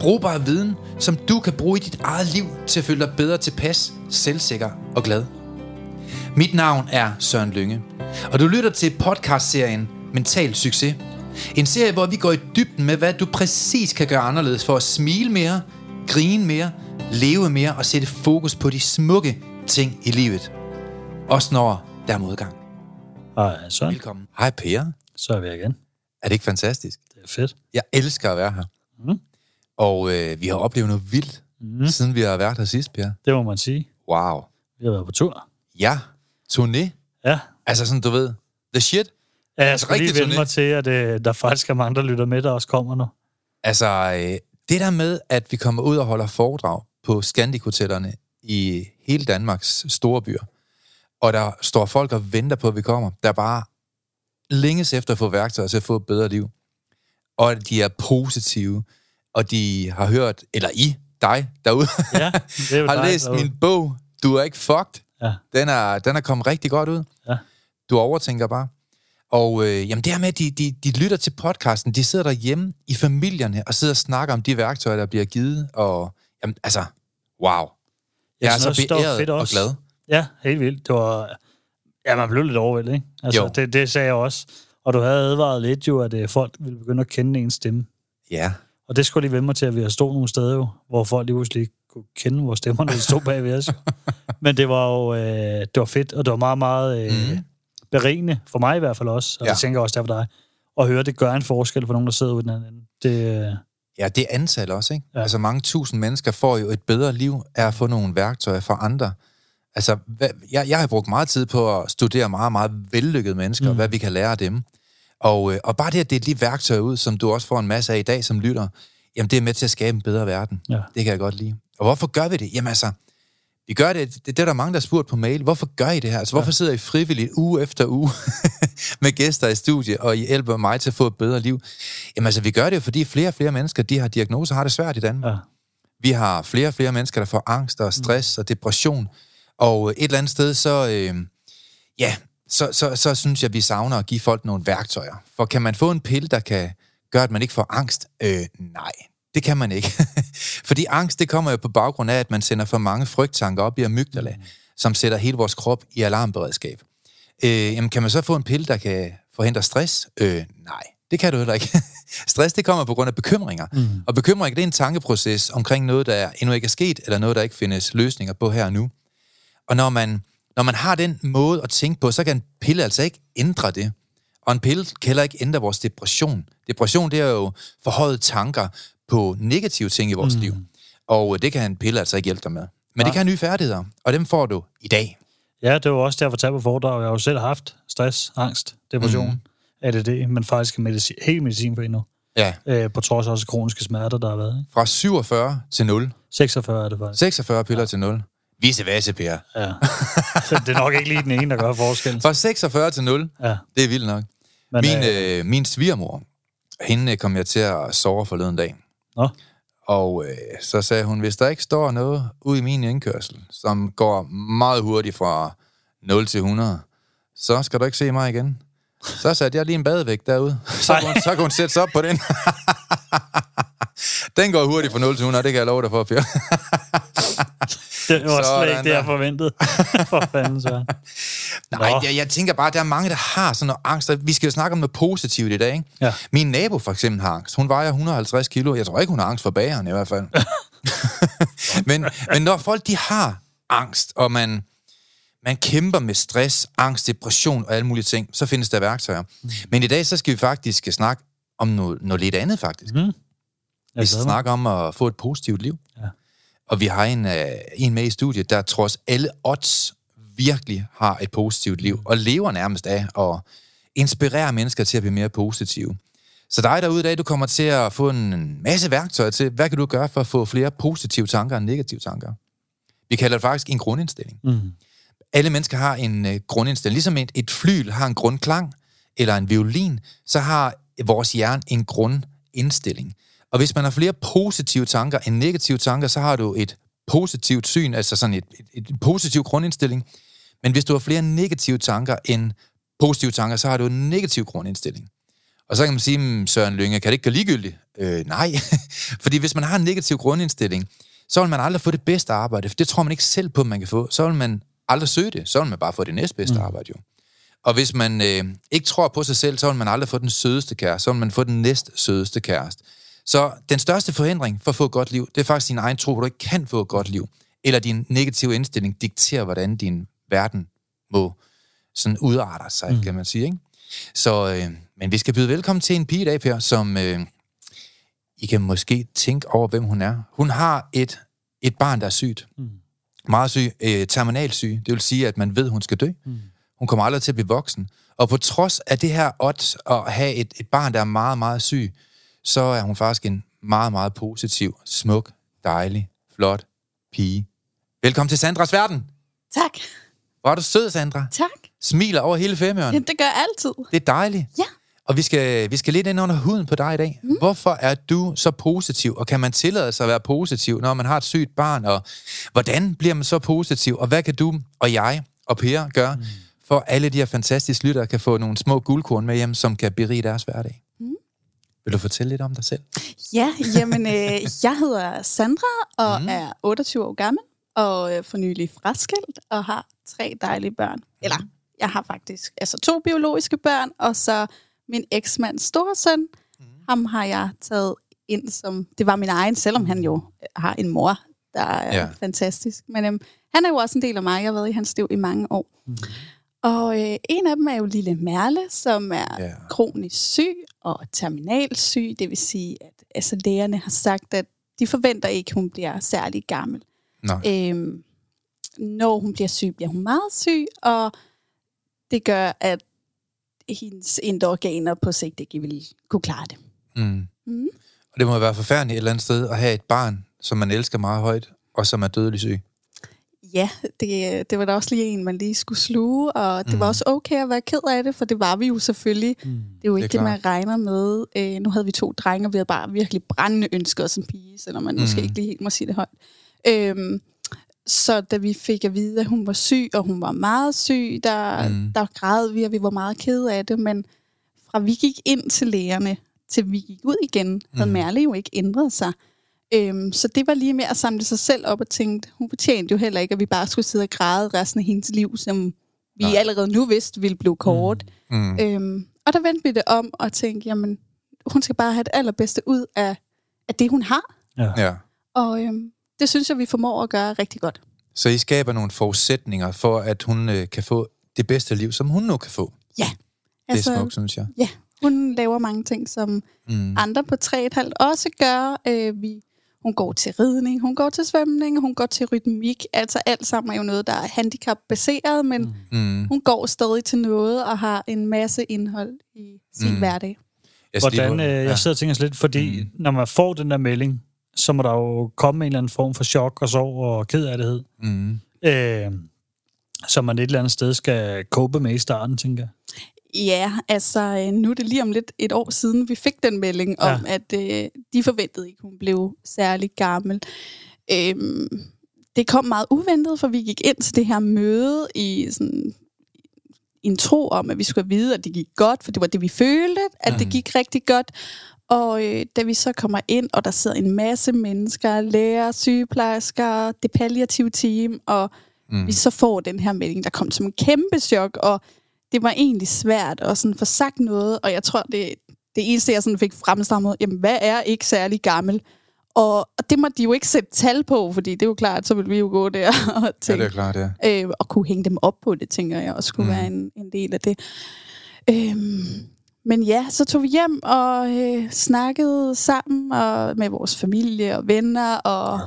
Brugbar viden, som du kan bruge i dit eget liv til at føle dig bedre tilpas, selvsikker og glad. Mit navn er Søren Lynge, og du lytter til podcastserien Mental Succes. En serie, hvor vi går i dybden med, hvad du præcis kan gøre anderledes for at smile mere, grine mere, leve mere og sætte fokus på de smukke ting i livet. Også når der er modgang. Hej Søren. Velkommen. Hej Per. Så er vi igen. Er det ikke fantastisk? Det er fedt. Jeg elsker at være her. Mm. Og vi har oplevet noget vildt, siden vi har været her sidst, Per. Det må man sige. Wow. Vi har været på tur. Ja. Turné. Ja. Altså sådan, du ved, the shit. Ja, jeg skal lige vende mig til, at der faktisk er mange, der lytter med, der også kommer nu. Altså, det der med, at vi kommer ud og holder foredrag på Scandic-hotellerne i hele Danmarks store byer, og der står folk og venter på, at vi kommer, der bare længes efter at få værktøjer til at få et bedre liv. Og at de er positive, og de har hørt, eller dig derude, ja, det har dig, læst derude. Min bog, Du er ikke fucked. Ja. Den er kommet rigtig godt ud. Ja. Du overtænker bare. Og jamen det her med, at de lytter til podcasten, de sidder derhjemme i familierne og sidder og snakker om de værktøjer, der bliver givet. Og jamen, altså, wow. Jeg er så beæret og glad. Ja, helt vildt. Det var, ja, man blev lidt overvældet, ikke? Altså, det sagde jeg også. Og du havde advaret lidt jo, at folk ville begynde at kende ens stemme. Ja. Og det skulle lige vende mig til, at vi har stået nogle steder jo, hvor folk lige pludselig kunne kende vores stemmer, når de stod bagved os. Men det var jo det var fedt, og det var meget, meget berigende, for mig i hvert fald også, og jeg tænker også der for dig, at høre, det gør en forskel for nogen, der sidder ude i den anden ende. Ja, det er antal også, ikke? Ja. Altså mange tusind mennesker får jo et bedre liv af at få nogle værktøjer fra andre. Altså, jeg har brugt meget tid på at studere meget, meget vellykkede mennesker, hvad vi kan lære af dem. Og bare det, at det er lige værktøjer ud, som du også får en masse af i dag, som lytter, jamen det er med til at skabe en bedre verden. Ja. Det kan jeg godt lide. Og hvorfor gør vi det? Jamen altså, vi gør det, det er der mange, der har spurgt på mail, hvorfor gør I det her? Altså, hvorfor sidder I frivilligt uge efter uge med gæster i studiet, og I hjælper mig til at få et bedre liv? Jamen altså, vi gør det jo, fordi flere og flere mennesker, de har diagnoser, har det svært i Danmark. Ja. Vi har flere og flere mennesker, der får angst og stress og depression. Og et eller andet sted, så synes jeg, vi savner at give folk nogle værktøjer. For kan man få en pille, der kan gøre, at man ikke får angst? Nej, det kan man ikke. Fordi angst, det kommer jo på baggrund af, at man sender for mange frygttanker op i amygdala, som sætter hele vores krop i alarmberedskab. Jamen, kan man så få en pille, der kan forhindre stress? Nej, det kan du heller ikke. Stress, det kommer på grund af bekymringer. Og bekymring, det er en tankeproces omkring noget, der endnu ikke er sket, eller noget, der ikke findes løsninger på her og nu. Og når man har den måde at tænke på, så kan en pille altså ikke ændre det. Og en pille kan heller ikke ændre vores depression. Depression, det er jo forhøjet tanker på negative ting i vores liv. Og det kan en pille altså ikke hjælpe dig med. Men det kan have nye færdigheder, og dem får du i dag. Ja, det var også der, jeg fortalte på foredrag. Jeg har jo selv haft stress, angst, depression, ADD, men faktisk helt medicin for endnu. Ja. På trods af også kroniske smerter, der har været. Ikke? Fra 47 til 0. 46 er det faktisk. 46 piller til 0. Vise vasse, Per. Ja. Det er nok ikke lige den ene, der gør forskellen. Fra 46 til 0, det er vildt nok. Men, min svigermor, hende kom jeg til at sove forleden dag. Nå. Og så sagde hun, hvis der ikke står noget ud i min indkørsel, som går meget hurtigt fra 0 til 100, så skal du ikke se mig igen. Så satte jeg lige en badevægt derude. Så kunne hun sætte sig op på den. Den går hurtigt fra 0 til 100, det kan jeg love dig for, Per. Det var slet ikke det, jeg forventede. For fanden, så. Nej, jeg tænker bare, at der er mange, der har sådan noget angst. Vi skal jo snakke om noget positivt i dag, ikke? Ja. Min nabo for eksempel har angst. Hun vejer 150 kilo. Jeg tror ikke, hun har angst for bageren i hvert fald. men når folk, de har angst, og man kæmper med stress, angst, depression og alle mulige ting, så findes der værktøjer. Men i dag, så skal vi faktisk snakke om noget lidt andet, faktisk. Vi skal snakke om at få et positivt liv. Ja. Og vi har en med i studiet, der trods alle odds virkelig har et positivt liv, og lever nærmest af at inspirere mennesker til at blive mere positive. Så dig derude i dag, du kommer til at få en masse værktøjer til, hvad kan du gøre for at få flere positive tanker end negative tanker? Vi kalder det faktisk en grundindstilling. Mm. Alle mennesker har en grundindstilling. Ligesom et flyl har en grundklang, eller en violin, så har vores hjerne en grundindstilling. Og hvis man har flere positive tanker end negative tanker, så har du et positivt syn, altså sådan et positiv grundindstilling. Men hvis du har flere negative tanker end positive tanker, så har du en negativ grundindstilling. Og så kan man sige, Søren Lynge, kan det ikke være ligegyldigt? Nej. Fordi hvis man har en negativ grundindstilling, så vil man aldrig få det bedste arbejde. For det tror man ikke selv på, man kan få. Så vil man aldrig søge det. Så vil man bare få det næstbedste arbejde, jo. Og hvis man ikke tror på sig selv, så vil man aldrig få den sødeste kæreste. Så vil man få den næst sødeste kæreste. Så den største forhindring for at få et godt liv, det er faktisk din egen tro, hvor du ikke kan få et godt liv. Eller din negative indstilling dikterer, hvordan din verden må sådan udarte sig, kan man sige, ikke? Så, men vi skal byde velkommen til en pige i dag, Per, som I kan måske tænke over, hvem hun er. Hun har et barn, der er sygt. Mm. Meget syg. Terminalsyg. Det vil sige, at man ved, hun skal dø. Mm. Hun kommer aldrig til at blive voksen. Og på trods af det her odds at have et barn, der er meget, meget syg, så er hun faktisk en meget, meget positiv, smuk, dejlig, flot pige. Velkommen til Sandras verden. Tak. Hvor er du sød, Sandra. Tak. Smiler over hele femøren. Jamen, det gør jeg altid. Det er dejligt. Ja. Og vi skal lidt ind under huden på dig i dag. Mm. Hvorfor er du så positiv? Og kan man tillade sig at være positiv, når man har et sygt barn? Og hvordan bliver man så positiv? Og hvad kan du og jeg og Per gøre, for alle de her fantastiske lyttere kan få nogle små guldkorn med hjem, som kan berige deres hverdag? Mm. Vil du fortælle lidt om dig selv? Ja, jamen, jeg hedder Sandra og er 28 år gammel. Og for nylig fraskilt, og har 3 dejlige børn. Eller, jeg har faktisk 2 biologiske børn, og så min eksmands store søn. Ham har jeg taget ind som... Det var min egen, selvom han jo har en mor, der er fantastisk. Men han er jo også en del af mig. Jeg har været i hans liv i mange år. Mm. Og en af dem er jo lille Merle, som er kronisk syg og terminalsyg. Det vil sige, at lægerne har sagt, at de forventer ikke, at hun bliver særlig gammel. Når hun bliver syg, bliver hun meget syg, og det gør, at hendes indre organer på sigt ikke vil kunne klare det. Mm. Mm. Og det må være forfærdeligt et eller andet sted at have et barn, som man elsker meget højt, og som er dødelig syg. Ja, det var da også lige en, man lige skulle sluge, og det var også okay at være ked af det, for det var vi jo selvfølgelig. Mm. Det er jo ikke det, man regner med. Nu havde vi 2 drenge, og vi havde bare virkelig brændende ønsket os en pige, selvom man måske ikke lige helt må sige det højt. Så da vi fik at vide, at hun var syg, og hun var meget syg, der græd vi, og vi var meget kede af det. Men fra vi gik ind til lægerne, til vi gik ud igen, havde Merle jo ikke ændret sig. Så det var lige med at samle sig selv op og tænke, hun fortjente jo heller ikke, at vi bare skulle sidde og græde resten af hendes liv, som vi allerede nu vidste ville blive kort. Og der vendte vi det om og tænkte, jamen, hun skal bare have det allerbedste ud af det, hun har. Ja. Og... det synes jeg, vi formår at gøre rigtig godt. Så I skaber nogle forudsætninger for, at hun kan få det bedste liv, som hun nu kan få? Ja. Det er smukt, synes jeg. Ja, hun laver mange ting, som andre på 3,5 også gør. Hun går til ridning, hun går til svømning, hun går til rytmik. Altså alt sammen er jo noget, der er handicapbaseret, men hun går stadig til noget og har en masse indhold i sin hverdag. Jeg sidder og tænker lidt, fordi når man får den der melding, så må der jo komme en eller anden form for chok og sorg og kederlighed, som man et eller andet sted skal cope med i starten, tænker jeg. Ja, nu er det lige om lidt et år siden, vi fik den melding om, at de forventede ikke, hun blev særlig gammel. Det kom meget uventet, for vi gik ind til det her møde i sådan en tro om, at vi skulle vide, at det gik godt, for det var det, vi følte, at det gik rigtig godt. Og da vi så kommer ind, og der sidder en masse mennesker, læger, sygeplejersker, det palliative team, og vi så får den her melding, der kom som en kæmpe chok, og det var egentlig svært at sådan få sagt noget, og jeg tror, det eneste, jeg sådan fik fremstammet, jamen, hvad er ikke særlig gammel? Og det må de jo ikke sætte tal på, fordi det er jo klart, så vil vi jo gå der og tænke, og kunne hænge dem op på det, tænker jeg, og skulle være en del af det. Men ja, så tog vi hjem og snakkede sammen og med vores familie og venner og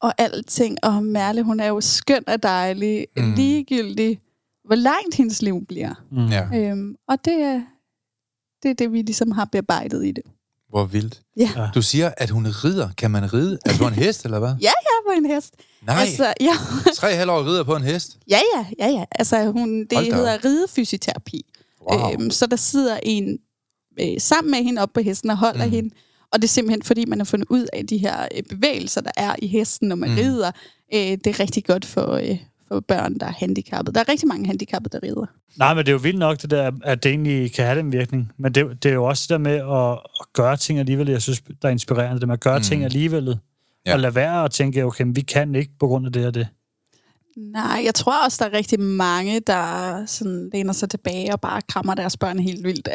og alting. Og Merle, hun er jo skøn og dejlig, ligegyldig, hvor langt hendes liv bliver. Og det Det er det, vi ligesom har bearbejdet i det. Hvor vildt. Ja. Du siger, at hun rider. Kan man ride? Altså på en hest, eller hvad? Ja, på en hest. Nej, altså, ja. 3,5 år rider på en hest? Ja. Altså, det hedder ridefysioterapi. Wow. Så der sidder en sammen med hende op på hesten og holder hende. Og det er simpelthen, fordi man har fundet ud af de her bevægelser, der er i hesten, når man rider. Det er rigtig godt for børn, der er handicappede. Der er rigtig mange handicappede, der rider. Nej, men det er jo vildt nok, det der, at det egentlig kan have den virkning. Men det er jo også det der med at gøre ting alligevel. Jeg synes, der er inspirerende det med at gøre ting alligevel. Ja. Og lade være at tænke, okay, vi kan ikke på grund af det og det. Nej, jeg tror også, der er rigtig mange, der sådan læner sig tilbage og bare krammer deres børn helt vildt,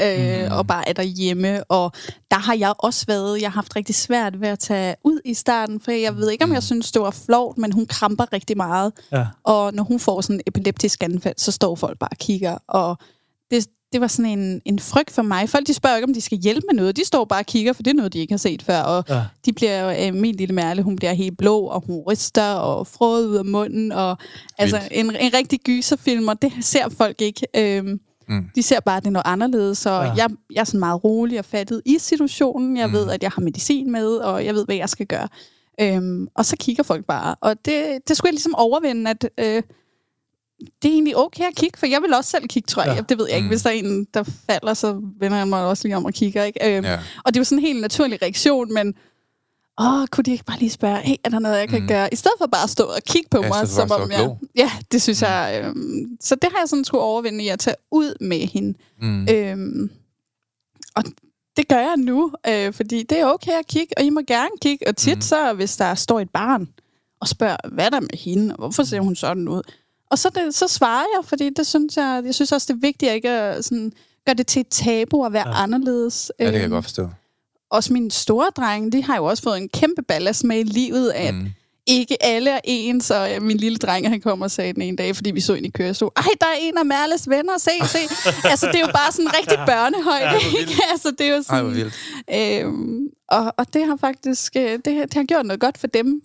og bare er derhjemme. Og der har jeg også været, jeg har haft rigtig svært ved at tage ud i starten, for jeg ved ikke, om jeg synes, det var flovt, men hun kramper rigtig meget. Ja. Og når hun får sådan en epileptisk anfald, så står folk bare og kigger. Og det var sådan en frygt for mig. Folk, de spørger ikke, om de skal hjælpe med noget. De står bare og kigger, for det er noget, de ikke har set før. Og de bliver, min lille Merle, hun bliver helt blå, og hun ryster og frøet ud af munden. Og altså, en rigtig gyserfilm, og det ser folk ikke. De ser bare, at det er noget anderledes. Så jeg er sådan meget rolig og fattet i situationen. Jeg ved, at jeg har medicin med, og jeg ved, hvad jeg skal gøre. Og så kigger folk bare. Og det skulle jeg ligesom overvinde, at... det er egentlig okay at kigge, for jeg vil også selv kigge, tror jeg. Ja. Det ved jeg ikke. Hvis der er en, der falder, så vender jeg mig også lige om og kigger. Ikke? Og det er jo sådan en helt naturlig reaktion, men kunne de ikke bare lige spørge, hey, er der noget, jeg kan gøre? I stedet for bare at stå og kigge på mig, som om jeg... Ja, det synes jeg... så det har jeg sådan skulle overvinde i at tage ud med hende. Og det gør jeg nu, fordi det er okay at kigge, og I må gerne kigge. Og tit så, hvis der står et barn og spørger, hvad der med hende, og hvorfor ser hun sådan ud... Og så svarer jeg, fordi det synes jeg synes også, det er vigtigt, at jeg ikke sådan, gør det til et tabu at være anderledes. Ja, det kan jeg godt forstå. Også mine store drenge, de har jo også fået en kæmpe ballast med i livet, at ikke alle er ens. Og min lille dreng, han kom og sagde den ene dag, fordi vi så ind i kørestol. Ej, der er en af Merles venner, se. Altså, det er jo bare sådan rigtig børnehøjde, ikke? Altså, det er jo sådan... Ej, og det har faktisk... Det har gjort noget godt for dem,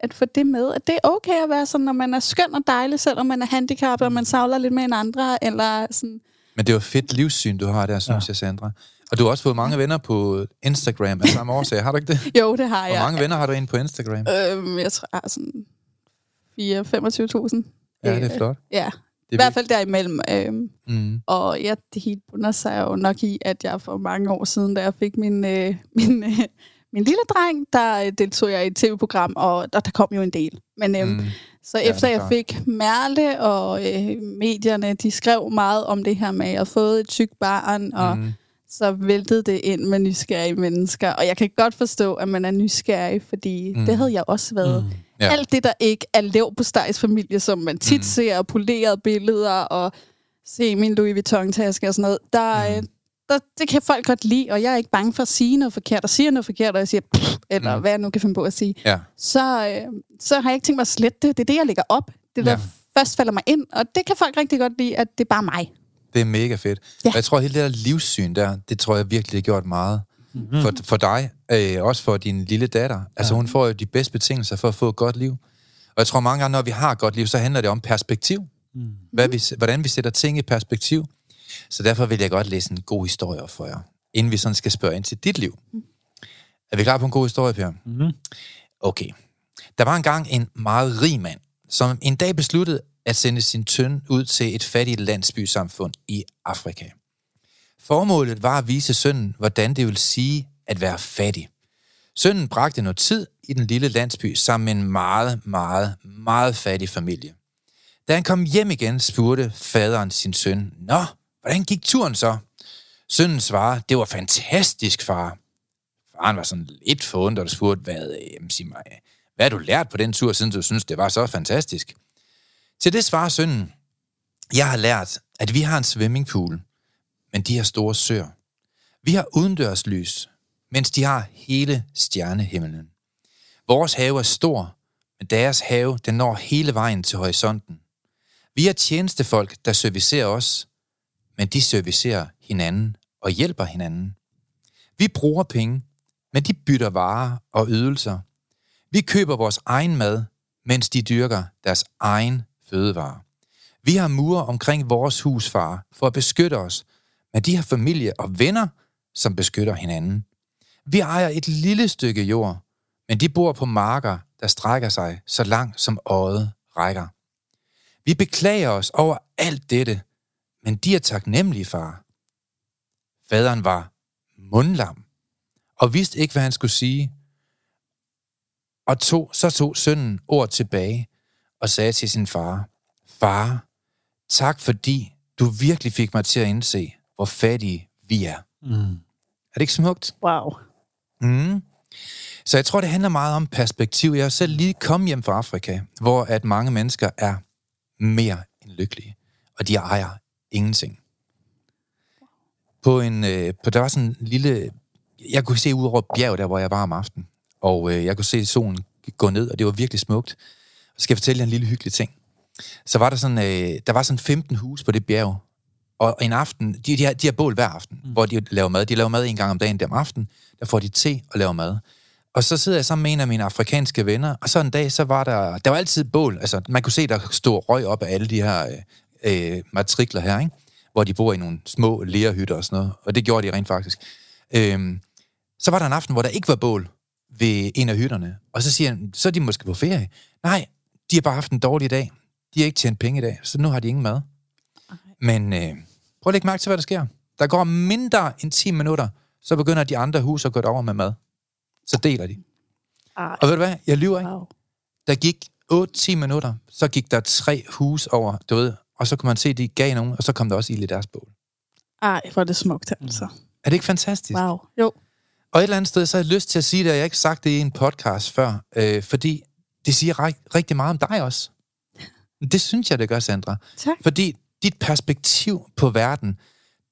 at få det med, at det er okay at være sådan, når man er skøn og dejlig, selvom man er handicappet, og man savler lidt mere end andre, eller sådan... Men det er jo et fedt livssyn, du har der, synes jeg, Sandra. Og du har også fået mange venner på Instagram af samme årsag, har du ikke det? Jo, det har jeg. Hvor mange venner har du inde på Instagram? Jeg tror sådan 4-25.000. Ja, det er flot. Ja, i hvert fald derimellem. Og ja, det hele bunder sig jo nok i, at jeg for mange år siden, da jeg fik min lille dreng, der deltog jeg i et tv-program, og der kom jo en del. Men så efter jeg fik Merle, og medierne, de skrev meget om det her med, at jeg har fået et tykt barn, og så væltede det ind med nysgerrige mennesker. Og jeg kan godt forstå, at man er nysgerrig, fordi det havde jeg også været. Ja. Alt det, der ikke er leverpostejs familie, som man tit ser, og polerede billeder, og se min Louis Vuitton-taske og sådan noget, der... Det kan folk godt lide, og jeg er ikke bange for at sige noget forkert, og siger noget forkert, og jeg siger, eller hvad jeg nu kan finde på at sige, så har jeg ikke tænkt mig at slette det. Det er det, jeg lægger op. Det der først falder mig ind, og det kan folk rigtig godt lide, at det er bare mig. Det er mega fedt. Ja. Og jeg tror, at hele det der livssyn der, det tror jeg virkelig har gjort meget for dig, også for din lille datter. Altså hun får jo de bedste betingelser for at få et godt liv. Og jeg tror mange gange, når vi har et godt liv, så handler det om perspektiv. Hvordan vi sætter ting i perspektiv. Så derfor vil jeg godt læse en god historie op for jer, inden vi sådan skal spørge ind til dit liv. Er vi klar på en god historie, Per? Okay. Der var engang en meget rig mand, som en dag besluttede at sende sin tøn ud til et fattigt landsbysamfund i Afrika. Formålet var at vise sønnen, hvordan det ville sige at være fattig. Sønnen bragte noget tid i den lille landsby sammen med en meget, meget, meget fattig familie. Da han kom hjem igen, spurgte faderen sin søn, "Nå, hvordan gik turen så?" Sønnen svarede, "Det var fantastisk, far." Faren var sådan lidt forundret og spurgte, "Hvad har du lært på den tur, siden du synes, det var så fantastisk?" Til det svarer sønnen, "Jeg har lært, at vi har en swimmingpool, men de har store søer. Vi har udendørslys, mens de har hele stjernehimlen. Vores have er stor, men deres have, den når hele vejen til horisonten. Vi har tjenestefolk, der servicerer os, men de servicerer hinanden og hjælper hinanden. Vi bruger penge, men de bytter varer og ydelser. Vi køber vores egen mad, mens de dyrker deres egen fødevarer. Vi har mure omkring vores husfar for at beskytte os, men de har familie og venner, som beskytter hinanden. Vi ejer et lille stykke jord, men de bor på marker, der strækker sig så langt som øjet rækker. Vi beklager os over alt dette, men de er taknemmelige, far. Faderen var mundlam og vidste ikke, hvad han skulle sige, og så tog sønnen ord tilbage og sagde til sin far, far, tak fordi du virkelig fik mig til at indse, hvor fattige vi er. Mm. Er det ikke smukt? Wow. Mm. Så jeg tror, det handler meget om perspektiv. Jeg er selv lige kommet hjem fra Afrika, hvor at mange mennesker er mere end lykkelige, og de ejer ingenting. På der var sådan en lille... Jeg kunne se ud over bjerget, der hvor jeg var om aftenen, og jeg kunne se solen gå ned, og det var virkelig smukt. Så skal jeg fortælle jer en lille hyggelig ting. Så var der sådan, 15 huse på det bjerg, og en aften, de har bål hver aften, hvor de laver mad. De laver mad en gang om dagen, der om aftenen, der får de te og laver mad. Og så sidder jeg sammen med en af mine afrikanske venner, og så en dag, så var der var altid bål, altså man kunne se, der stod røg op af alle de her matrikler her, ikke? Hvor de bor i nogle små lerhytter og sådan noget, og det gjorde de rent faktisk. Så var der en aften, hvor der ikke var bål ved en af hytterne, og så siger han, så er de måske på ferie. Nej, de har bare haft en dårlig dag. De har ikke tjent penge i dag, så nu har de ingen mad. Okay. Men prøv at lægge mærke til, hvad der sker. Der går mindre end 10 minutter, så begynder de andre hus at gå over med mad. Så deler de. Ej. Og ved du hvad? Jeg lyver ikke. Wow. Der gik 8-10 minutter, så gik der 3 hus over, du ved, og så kunne man se, de gav nogen, og så kom der også ild i deres bål. Ej, hvor er det smukt, altså. Er det ikke fantastisk? Wow, jo. Og et eller andet sted, så har jeg lyst til at sige det, og jeg har ikke sagt det i en podcast før, fordi det siger rigtig meget om dig også. Det synes jeg, det gør, Sandra. Tak. Fordi dit perspektiv på verden,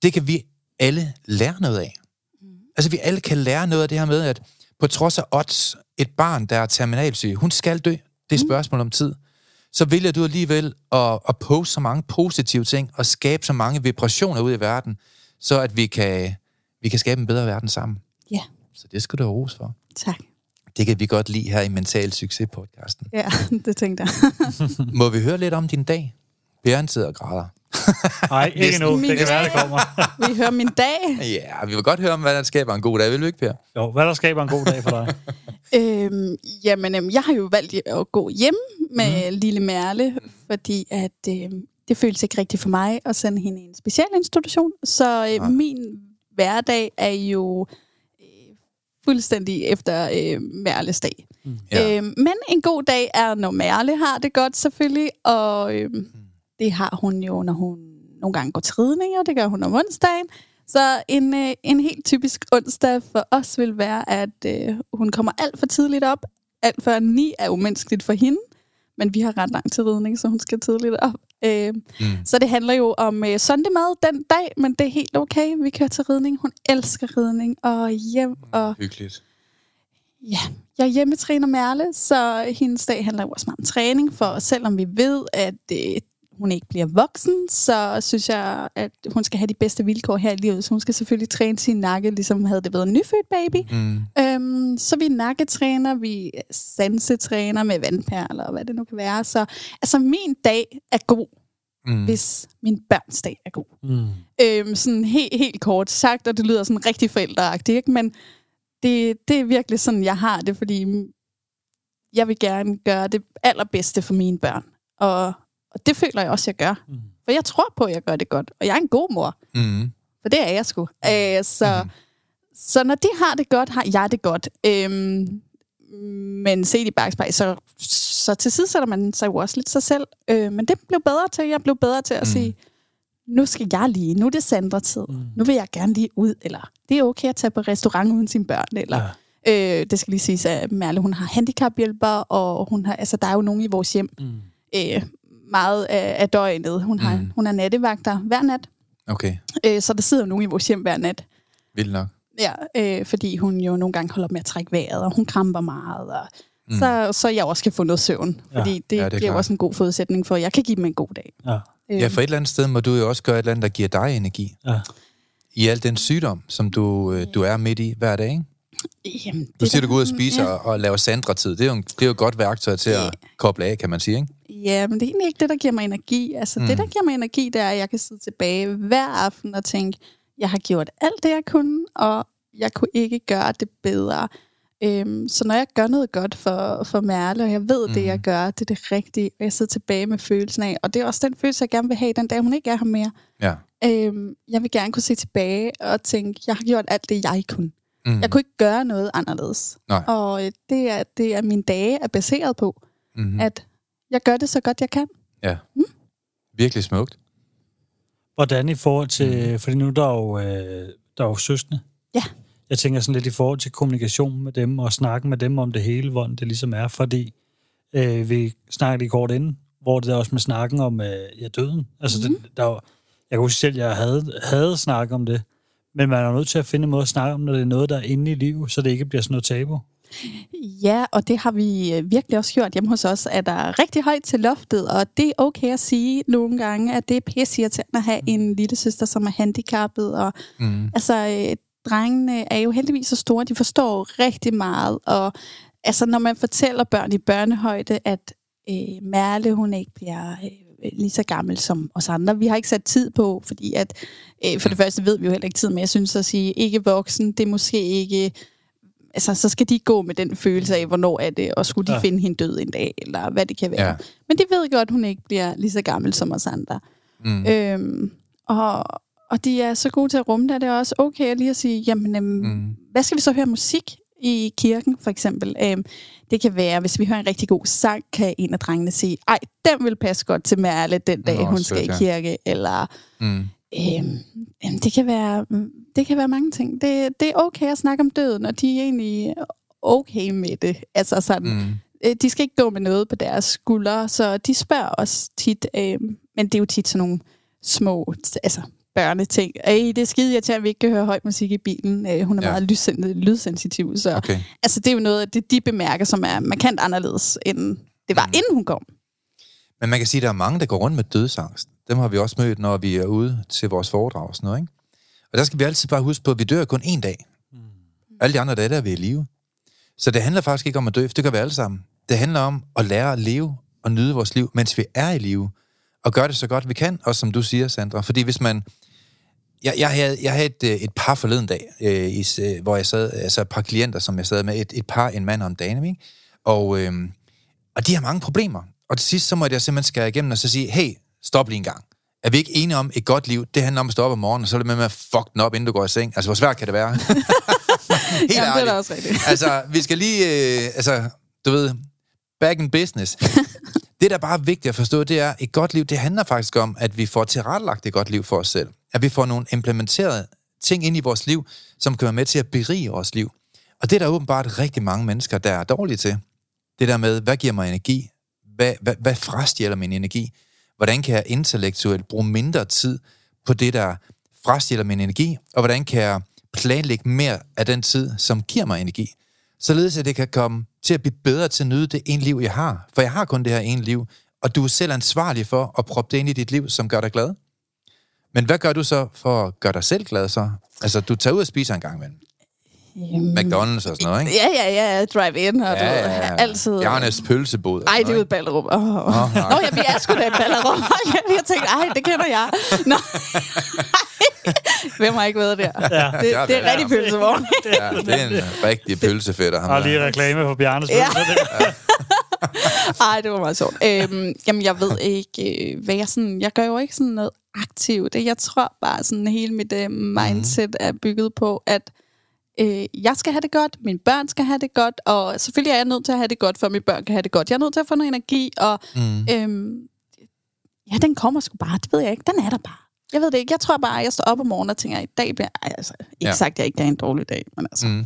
det kan vi alle lære noget af. Altså, vi alle kan lære noget af det her med, at på trods af odds, et barn, der er terminalsyg, hun skal dø. Det er spørgsmål om tid. Så vælger du alligevel at poste så mange positive ting, og skabe så mange vibrationer ud i verden, så at vi kan skabe en bedre verden sammen. Ja. Yeah. Så det skal du have ros for. Tak. Det kan vi godt lide her i Mental Succes-podcasten. Ja, det tænkte jeg. Må vi høre lidt om din dag? Bjørn sidder og græder. Nej, ikke nu. Det kan være, det kommer. Vi hører min dag. Ja, vi vil godt høre om, hvad der skaber en god dag. Vil du ikke, Per? Jo, hvad der skaber en god dag for dig? Jamen, jeg har jo valgt at gå hjem med lille Merle, fordi at, det føles ikke rigtigt for mig at sende hende i en specialinstitution. Så min hverdag er jo... fuldstændig efter Merles dag. Ja. Men en god dag er, når Merle har det godt selvfølgelig, og det har hun jo, når hun nogle gange går til ridning, og det gør hun om onsdagen. Så en helt typisk onsdag for os vil være, at hun kommer alt for tidligt op. Alt før 9 er umenneskeligt for hende, men vi har ret langt til ridning, så hun skal tidligt op. Så det handler jo om søndagmad den dag, men det er helt okay. Vi kører til ridning. Hun elsker ridning og hjem. Og... hyggeligt. Ja, jeg hjemmetræner Merle, så hendes dag handler jo også meget om træning, for selvom vi ved, at hun ikke bliver voksen, så synes jeg, at hun skal have de bedste vilkår her i livet. Så hun skal selvfølgelig træne sin nakke, ligesom havde det været en nyfødt baby. Så vi nakketræner, vi sansetræner med vandperler og hvad det nu kan være. Så altså, min dag er god, hvis min børns dag er god. Sådan helt kort sagt, og det lyder sådan rigtig forældreagtigt, ikke? Men det er virkelig sådan, jeg har det, fordi jeg vil gerne gøre det allerbedste for mine børn. Og det føler jeg også, jeg gør. For jeg tror på, at jeg gør det godt. Og jeg er en god mor. For det er jeg sgu. Så når de har det godt, har jeg det godt. Men set i bagspejlet, så tilsidesætter man sig jo også lidt sig selv. Men det blev bedre til. Jeg blev bedre til at sige, nu skal jeg lige. Nu er det Sandra-tid. Nu vil jeg gerne lige ud. Eller det er okay at tage på restaurant uden sine børn. Eller... ja. Det skal lige siges, at Merle, hun har handicaphjælper. Og hun har, altså, der er jo nogen i vores hjem... meget af døgnet. Hun har nattevagter hver nat. Okay. Så der sidder jo nogen i vores hjem hver nat. Vildt nok. Ja, fordi hun jo nogle gange holder op med at trække vejret, og hun kramper meget. Og så jeg også kan få noget søvn. Ja. Fordi det giver også en god forudsætning for, at jeg kan give dem en god dag. Ja. For et eller andet sted må du jo også gøre et eller andet, der giver dig energi. Ja. I al den sygdom, som du er midt i hver dag, ikke? Jamen, du siger, du går ud og spiser og laver Sandra-tid. Det er jo et godt værktøj til at koble af, kan man sige, ikke? Ja, men det er egentlig ikke det, der giver mig energi. Altså, det, der giver mig energi, det er, at jeg kan sidde tilbage hver aften og tænke, Jeg har gjort alt det, jeg kunne, og jeg kunne ikke gøre det bedre. Så når jeg gør noget godt for Merle, og jeg ved, det jeg gør, det er det rigtige, og jeg sidder tilbage med følelsen af, og det er også den følelse, jeg gerne vil have den dag, hun ikke er her mere. Ja. Jeg vil gerne kunne se tilbage og tænke, jeg har gjort alt det, jeg kunne. Mm. Jeg kunne ikke gøre noget anderledes. Nej. Og det er mine dage er baseret på, at jeg gør det så godt, jeg kan. Ja. Mm. Virkelig smukt. Hvordan i forhold til, fordi nu der er jo søskende. Ja. Jeg tænker sådan lidt i forhold til kommunikation med dem, og snakken med dem om det hele, hvordan det ligesom er, fordi vi snakkede lige kort inden, hvor det der også med snakken om døden. Altså, det, der, jeg kan huske selv, jeg havde snakket om det, men man er nødt til at finde en måde at snakke om, når det er noget, der er inde i livet, så det ikke bliver sådan noget tabu. Ja, og det har vi virkelig også gjort hjemme hos os, at der er rigtig højt til loftet, og det er okay at sige nogle gange, at det er pisseirriterende at have en lille søster, som er handicappet, og altså... Drengene er jo heldigvis så store, de forstår rigtig meget, og altså når man fortæller børn i børnehøjde, at Merle, hun ikke bliver lige så gammel som os andre. Vi har ikke sat tid på, fordi at for det første ved vi jo heller ikke tid, men jeg synes at sige ikke voksen, det er måske ikke, altså så skal de gå med den følelse af, hvornår er det, og skulle de finde hende død en dag, eller hvad det kan være. Ja. Men de ved godt, hun ikke bliver lige så gammel som os andre. Mm. Og de er så gode til at rumme, at det er også okay lige at sige, jamen, hvad skal vi så høre musik i kirken, for eksempel? Det kan være, hvis vi hører en rigtig god sang, kan en af drengene sige, ej, den vil passe godt til Merle den dag, hun skal i kirke, eller... Det kan være mange ting. Det er okay at snakke om døden, og de er egentlig okay med det. Altså sådan... De skal ikke gå med noget på deres skuldre, så de spørger os tit, men det er jo tit sådan nogle små... Altså, børneting. Det er skide irriterende, at vi ikke kan høre høj musik i bilen. Hun er meget lydsensitiv, så okay. Altså, det er jo noget af det, de bemærker, som er markant anderledes, end det var, inden hun kom. Men man kan sige, at der er mange, der går rundt med dødsangst. Dem har vi også mødt, når vi er ude til vores foredrag og sådan noget, ikke? Og der skal vi altid bare huske på, at vi dør kun én dag. Alle de andre dage, der er vi i live. Så det handler faktisk ikke om at dø, for det gør vi alle sammen. Det handler om at lære at leve og nyde vores liv, mens vi er i live. Og gøre det så godt, vi kan, også som du siger, Sandra. Fordi hvis man... Jeg havde et par forleden dag, hvor jeg sad, altså et par klienter, som jeg sad med, et par, en mand og en dame, ikke? Og de har mange problemer. Og til sidst, så måtte jeg simpelthen skære igennem og så sige, hey, stop lige en gang. Er vi ikke enige om et godt liv? Det handler om at stå op om morgenen, og så er det med at fuck den op, inden du går i seng. Altså, hvor svært kan det være? Helt jamen, ærligt. Det er også rigtigt. Altså, vi skal lige, du ved, back in business. Det, der bare er vigtigt at forstå, det er, et godt liv, det handler faktisk om, at vi får tilrettelagt et godt liv for os selv. At vi får nogle implementerede ting ind i vores liv, som kan være med til at berige vores liv. Og det er der åbenbart rigtig mange mennesker, der er dårlige til. Det der med, hvad giver mig energi? Hvad frastjæler min energi? Hvordan kan jeg intellektuelt bruge mindre tid på det, der frastjæler min energi? Og hvordan kan jeg planlægge mere af den tid, som giver mig energi? Således at det kan komme til at blive bedre til at nyde det ene liv, jeg har. For jeg har kun det her ene liv, og du er selv ansvarlig for at proppe det ind i dit liv, som gør dig glad. Men hvad gør du så for at gøre dig selv glad så? Altså, du tager ud og spiser en gang imellem. McDonald's og sådan noget, ikke? Ja, drive-in, og du altid... Jeg har næst pølsebod. Ej, det er jo et Ballerup. Nå, ja, vi er sgu da et Ballerup. Jeg tænkte, ej, det kender jeg. Nå, hvem har ikke været der? Ja. Det er en rigtig pølsevogn. Ja, det er en rigtig pølsefætter. Har lige reklame på Bjarnes pølse. Ej, det var meget sjovt. Jamen, jeg ved ikke, hvad jeg sådan... Jeg gør jo ikke sådan noget aktivt. Jeg tror bare, sådan hele mit mindset er bygget på, at jeg skal have det godt, mine børn skal have det godt, og selvfølgelig er jeg nødt til at have det godt, for mine børn kan have det godt. Jeg er nødt til at få noget energi, og den kommer sgu bare, det ved jeg ikke. Den er der bare. Jeg ved det ikke. Jeg tror bare, jeg står op om morgenen og tænker, i dag bliver... Ej, altså, ikke sagt, jeg ikke er en dårlig dag, men altså...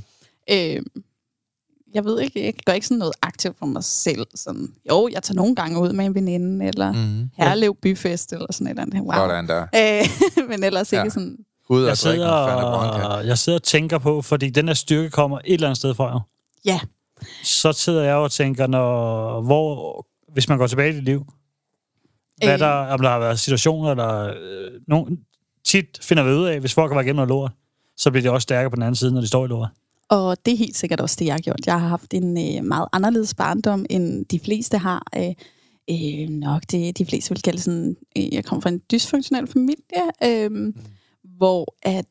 Jeg ved ikke, jeg gør ikke sådan noget aktivt for mig selv. Sådan, jo, jeg tager nogle gange ud med en veninde, eller Herlev Byfest, eller sådan et eller andet. Wow. Sådan der. Men ellers ikke sådan... Jeg sidder og tænker på, fordi den her styrke kommer et eller andet sted fra jer. Ja. Så sidder jeg og tænker, hvis man går tilbage i dit liv, hvad der, om der har været situationer, der tit finder vi ud af, hvis folk har været igennem noget lort, så bliver de også stærkere på den anden side, når de står i lort. Og det er helt sikkert også det, jeg har gjort. Jeg har haft en meget anderledes barndom, end de fleste har. Nok det, de fleste vil kalde sådan, jeg kommer fra en dysfunktionel familie, hvor at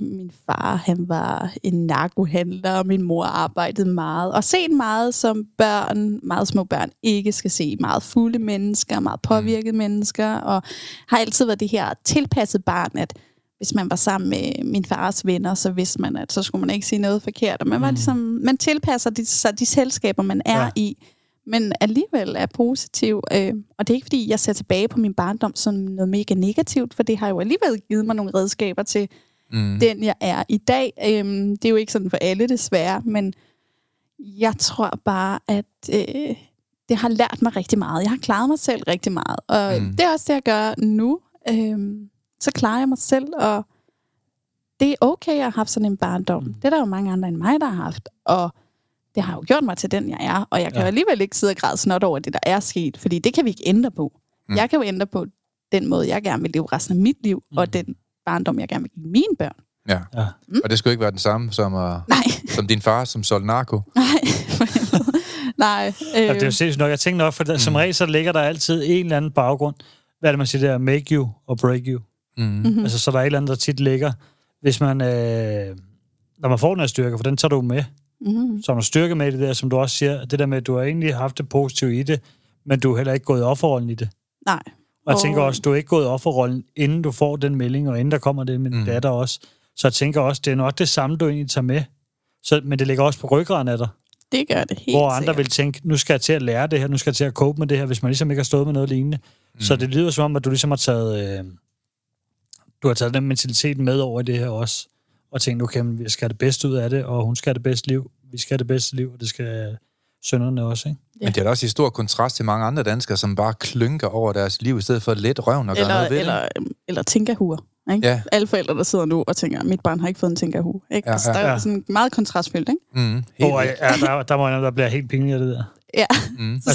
min far, han var en narkohandler, og min mor arbejdede meget, og set meget som børn, meget små børn, ikke skal se meget fulde mennesker, meget påvirkede mennesker, og har altid været det her tilpasset barn, at hvis man var sammen med min fars venner, så vidste man, at så skulle man ikke sige noget forkert, og man var ligesom, man tilpasser de selskaber, man er i, men alligevel er positiv. Og det er ikke, fordi jeg ser tilbage på min barndom som noget mega negativt, for det har jo alligevel givet mig nogle redskaber til den, jeg er i dag. Det er jo ikke sådan for alle, desværre, men jeg tror bare, at det har lært mig rigtig meget. Jeg har klaret mig selv rigtig meget, og det er også det, jeg gør nu. Så klarer jeg mig selv, og det er okay, at jeg har haft sådan en barndom. Det er der jo mange andre end mig, der har haft, og det har jo gjort mig til den, jeg er, og jeg kan alligevel ikke sidde og græde snot over det, der er sket, fordi det kan vi ikke ændre på. Jeg kan jo ændre på den måde, jeg gerne vil leve resten af mit liv, og den barndom, jeg gerne vil give mine børn. Ja. Og det skulle ikke være den samme som, som din far, som solgte narko. Nej. Altså, det er jo sindssygt nok. Jeg tænkte nok, for som regel, så ligger der altid en eller anden baggrund. Hvad er det, man siger der? Make you og break you. Altså, så der er et eller andet, der tit ligger. Hvis man, når man får den her styrke, for den tager du med. Så når styrke med det der, som du også siger, det der med, at du har egentlig haft det positivt i det, men du er heller ikke gået offerrollen i det. Nej. Og jeg tænker også, du er ikke gået offerrollen, inden du får den melding, og inden der kommer det med din datter også. Så jeg tænker også, det er nok det samme, du egentlig tager med. Så, men det ligger også på ryggraden af dig. Det gør det helt hvor andre sikkert vil tænke, nu skal jeg til at lære det her, nu skal jeg til at cope med det her, hvis man ligesom ikke har stået med noget lignende. Så det lyder som om, at du ligesom har taget, den mentalitet med over i det her også. Og tænkte, okay, men vi skal have det bedste ud af det, og hun skal have det bedste liv, vi skal have det bedste liv, og det skal sønnerne også, ikke? Ja. Men det er da også i stor kontrast til mange andre danskere, som bare klynker over deres liv, i stedet for at lette røven og gøre noget ved det. Eller tinkerhuer, ikke? Ja. Alle forældre, der sidder nu og tænker, mit barn har ikke fået en tinkerhue, ikke? Ja, altså, der er sådan meget kontrastfyldt, ikke? Der må jeg, der bliver helt pinligt af det der. Ja, så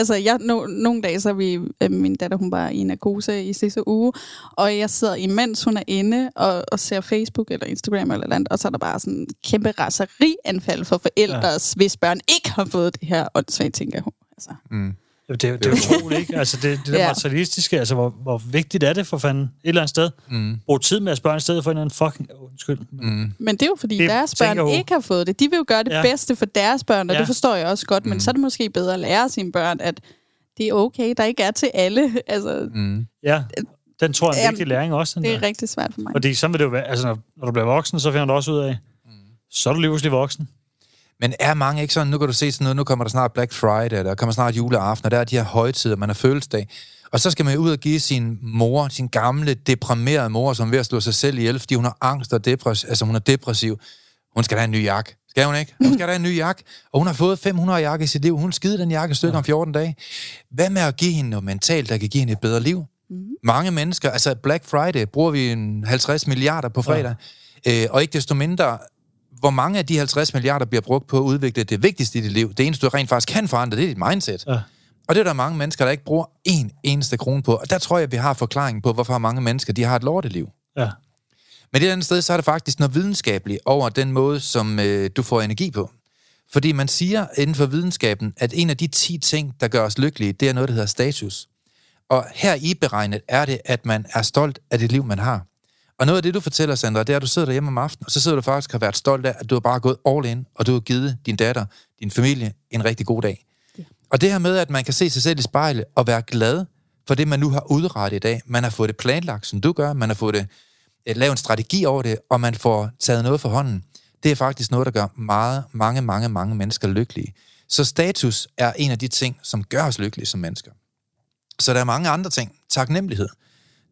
sidder jeg, nogle dage, så vi, min datter, hun var i narkose i sidste uge, og jeg sidder imens hun er inde og ser Facebook eller Instagram eller andet, og så er der bare sådan en kæmpe raserianfald for forældre, hvis børn ikke har fået det her åndssvagt, tænker hun. Altså. Det er utroligt, ikke? Altså, det der materialistiske, altså, hvor vigtigt er det for fanden? Et eller andet sted. Brug tid med at spørge i stedet for en eller anden fucking... Undskyld. Men det er jo, fordi deres børn ikke har fået det. De vil jo gøre det bedste for deres børn, og det forstår jeg også godt, men så er det måske bedre at lære sine børn, at det er okay, der ikke er til alle. Altså, ja, den tror jeg er en vigtig læring også. Det er rigtig svært for mig. Fordi så vil det jo være... Altså, når du bliver voksen, så finder du også ud af, så er du lige pludselig voksen. Men er mange ikke sådan, nu kan du se sådan noget, nu kommer der snart Black Friday, der kommer snart juleaften, og der er de her højtider, man har følelsesdag. Og så skal man ud og give sin mor, sin gamle, deprimerede mor, som er ved at slå sig selv ihjel, fordi hun har angst og hun er depressiv. Hun skal da have en ny jakke. Skal hun ikke? Hun skal da have en ny jakke. Og hun har fået 500 jakker i sit liv. Hun skider den jakke stykker om 14 dage. Hvad med at give hende noget mentalt, der kan give hende et bedre liv? Mange mennesker, altså Black Friday, bruger vi 50 milliarder på fredag. Og ikke desto mindre... Hvor mange af de 50 milliarder bliver brugt på at udvikle det vigtigste i dit liv? Det eneste, du rent faktisk kan forandre, det er dit mindset. Ja. Og det er der mange mennesker, der ikke bruger én eneste krone på. Og der tror jeg, vi har forklaringen på, hvorfor mange mennesker, de har et lorteliv. Ja. Men det andet sted, så er det faktisk noget videnskabeligt over den måde, som du får energi på. Fordi man siger inden for videnskaben, at en af de 10 ting, der gør os lykkelige, det er noget, der hedder status. Og her i beregnet er det, at man er stolt af det liv, man har. Og noget af det, du fortæller, Sandra, det er, at du sidder derhjemme om aftenen, og så sidder du faktisk og har været stolt af, at du har bare gået all in, og du har givet din datter, din familie, en rigtig god dag. Ja. Og det her med, at man kan se sig selv i spejlet og være glad for det, man nu har udrettet i dag. Man har fået det planlagt, som du gør. Man har fået det, lavet en strategi over det, og man får taget noget for hånden. Det er faktisk noget, der gør mange mennesker lykkelige. Så status er en af de ting, som gør os lykkelige som mennesker. Så der er mange andre ting. Taknemmelighed.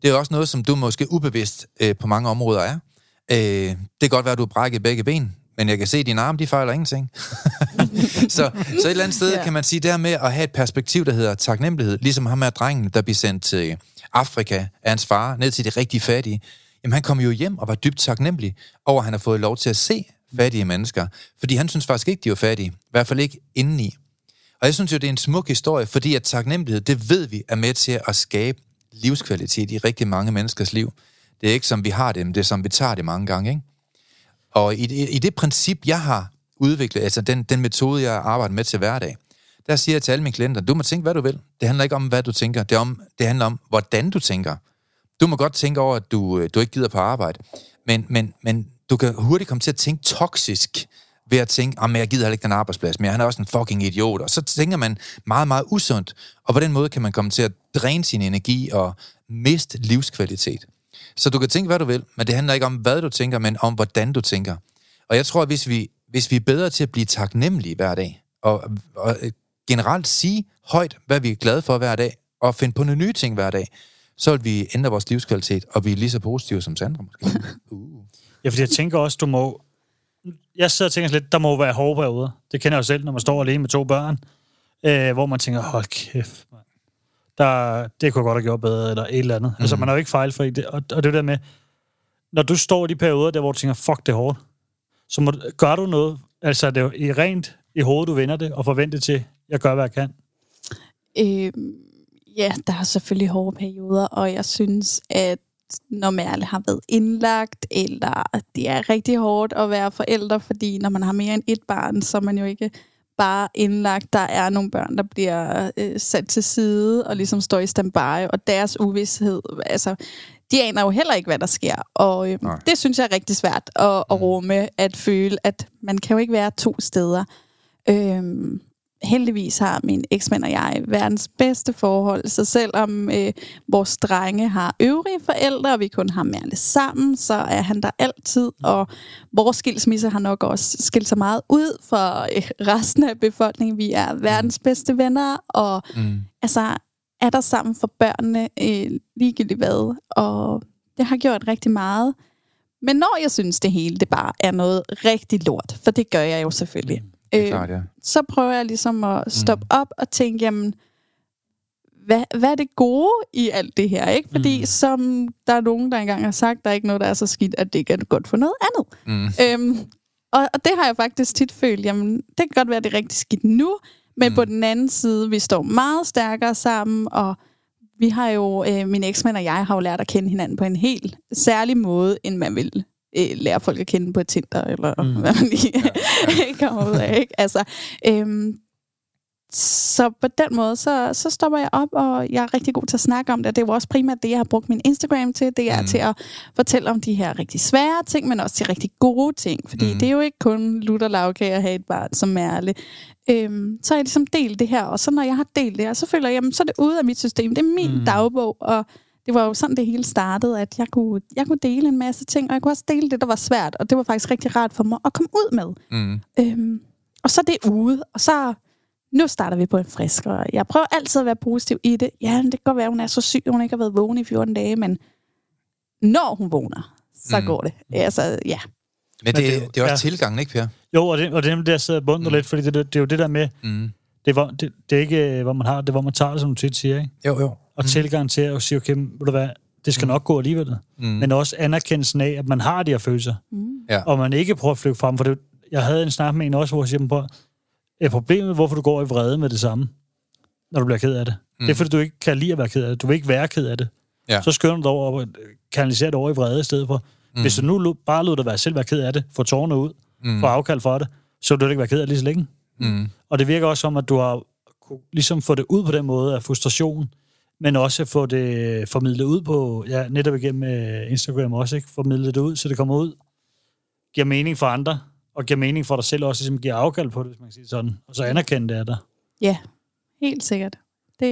Det er også noget, som du måske ubevidst på mange områder er. Det kan godt være, at du har brækket begge ben, men jeg kan se, at dine arme, de fejler ingenting. så et eller andet sted kan man sige, det her med at have et perspektiv, der hedder taknemmelighed, ligesom ham med drengen, der bliver sendt til Afrika af hans far, ned til de rigtig fattige. Jamen, han kom jo hjem og var dybt taknemmelig over, at han har fået lov til at se fattige mennesker, fordi han synes faktisk ikke, de var fattige. I hvert fald ikke indeni. Og jeg synes jo, det er en smuk historie, fordi at taknemmelighed, det ved vi, er med til at skabe livskvalitet i rigtig mange menneskers liv. Det er ikke som vi har det, men det er som vi tager det mange gange, ikke? Og i det princip, jeg har udviklet, altså den metode, jeg arbejder med til hverdag, der siger jeg til alle mine klienter, du må tænke, hvad du vil. Det handler ikke om, hvad du tænker. Det handler om, hvordan du tænker. Du må godt tænke over, at du ikke gider på arbejde, men du kan hurtigt komme til at tænke toksisk ved at tænke, at jeg gider heller ikke den arbejdsplads, men han er også en fucking idiot, og så tænker man meget, meget usundt, og på den måde kan man komme til at dræne sin energi og miste livskvalitet. Så du kan tænke, hvad du vil, men det handler ikke om, hvad du tænker, men om, hvordan du tænker. Og jeg tror, at hvis vi er bedre til at blive taknemmelige hver dag, og generelt sige højt, hvad vi er glade for hver dag, og finde på nogle nye ting hver dag, så vil vi ændre vores livskvalitet, og vi er lige så positive som Sandra, måske. Ja, fordi jeg tænker også, jeg sidder og tænker lidt, der må være hårdt herude. Det kender jeg jo selv, når man står alene med to børn, hvor man tænker, hold kæft, man. Det kunne jeg godt have gjort bedre, eller et eller andet. Mm-hmm. Altså, man er jo ikke fejlfri. Og det er der med, når du står i de perioder, der hvor du tænker, fuck, det er hårdt, så gør du noget. Altså, det er jo rent i hovedet, du vender det, og forventer til, jeg gør, hvad jeg kan. Ja, der er selvfølgelig hårde perioder, og jeg synes, at når Merle har været indlagt, eller det er rigtig hårdt at være forældre, fordi når man har mere end et barn, så er man jo ikke bare indlagt. Der er nogle børn, der bliver sat til side og ligesom står i standby, og deres uvidshed, altså, de aner jo heller ikke, hvad der sker. Og det synes jeg er rigtig svært at rumme, at føle, at man kan jo ikke være to steder. Heldigvis har min eksmand og jeg verdens bedste forhold, så selvom vores drenge har øvrige forældre, og vi kun har Merle sammen, så er han der altid, og vores skilsmisse har nok også skilt sig meget ud fra resten af befolkningen. Vi er verdens bedste venner, og altså er der sammen for børnene ligegyldigt hvad, og det har gjort rigtig meget. Men når jeg synes det hele, det bare er noget rigtig lort, for det gør jeg jo selvfølgelig. Klart, ja. Så prøver jeg ligesom at stoppe op og tænke, jamen, hvad er det gode i alt det her? Ikke? Fordi som der er nogen, der engang har sagt, der er ikke noget, der er så skidt, at det ikke er godt for noget andet. Og det har jeg faktisk tit følt, jamen, det kan godt være, det er rigtig skidt nu, men på den anden side, vi står meget stærkere sammen, og vi har jo, min eksmand og jeg har jo lært at kende hinanden på en helt særlig måde, end man ville lære folk at kende på Tinder, eller hvad man lige kommer ud af. Ikke? Altså, så på den måde, så stopper jeg op, og jeg er rigtig god til at snakke om det. Det er også primært det, jeg har brugt min Instagram til. Det er til at fortælle om de her rigtig svære ting, men også de rigtig gode ting. Fordi det er jo ikke kun lutter lavkage at have et barn som Merle. Så har jeg ligesom delt det her, og så når jeg har delt det her, så føler jeg, jamen, så er det ude af mit system. Det er min dagbog, og det var jo sådan, det hele startede, at jeg kunne dele en masse ting, og jeg kunne også dele det, der var svært, og det var faktisk rigtig rart for mig at komme ud med. Og så det ude, og så nu starter vi på en frisk, og jeg prøver altid at være positiv i det. Ja, men det kan godt være, hun er så syg, hun ikke har været vågen i 14 dage, men når hun vågner, så går det. Altså, ja. Men det er også tilgangen, ikke, Per? Jo, og det er nemlig det, jeg sidder og bunder lidt, fordi det er jo det der med, det er ikke, hvor man har, det er, hvor man tager det, som du tit siger, ikke? Jo. Og tilgang til at sige, okay, ved du hvad, det skal nok gå alligevel. Men også anerkendelsen af, at man har de her følelser. Og man ikke prøver at flygte frem. For det, jeg havde en snak med en også, hvor jeg siger, prøv, problemet hvorfor du går i vrede med det samme, når du bliver ked af det. Det er, fordi du ikke kan lide at være ked af det. Du vil ikke være ked af det. Ja. Så skynder du dig over og kanaliserer det over i vrede i stedet for. Hvis du nu bare lød dig være ked af det, få tårerne ud, få afkald for det, så vil du ikke være ked af det lige så længe. Og det virker også som, at du har ligesom få det ud på den måde af frustration, men også få det formidlet ud på, ja, netop igennem Instagram også, ikke? Formidlet det ud, så det kommer ud, giver mening for andre, og giver mening for dig selv også, ligesom giver afkald på det, hvis man kan sige sådan, og så anerkende det af dig. Ja, helt sikkert. Det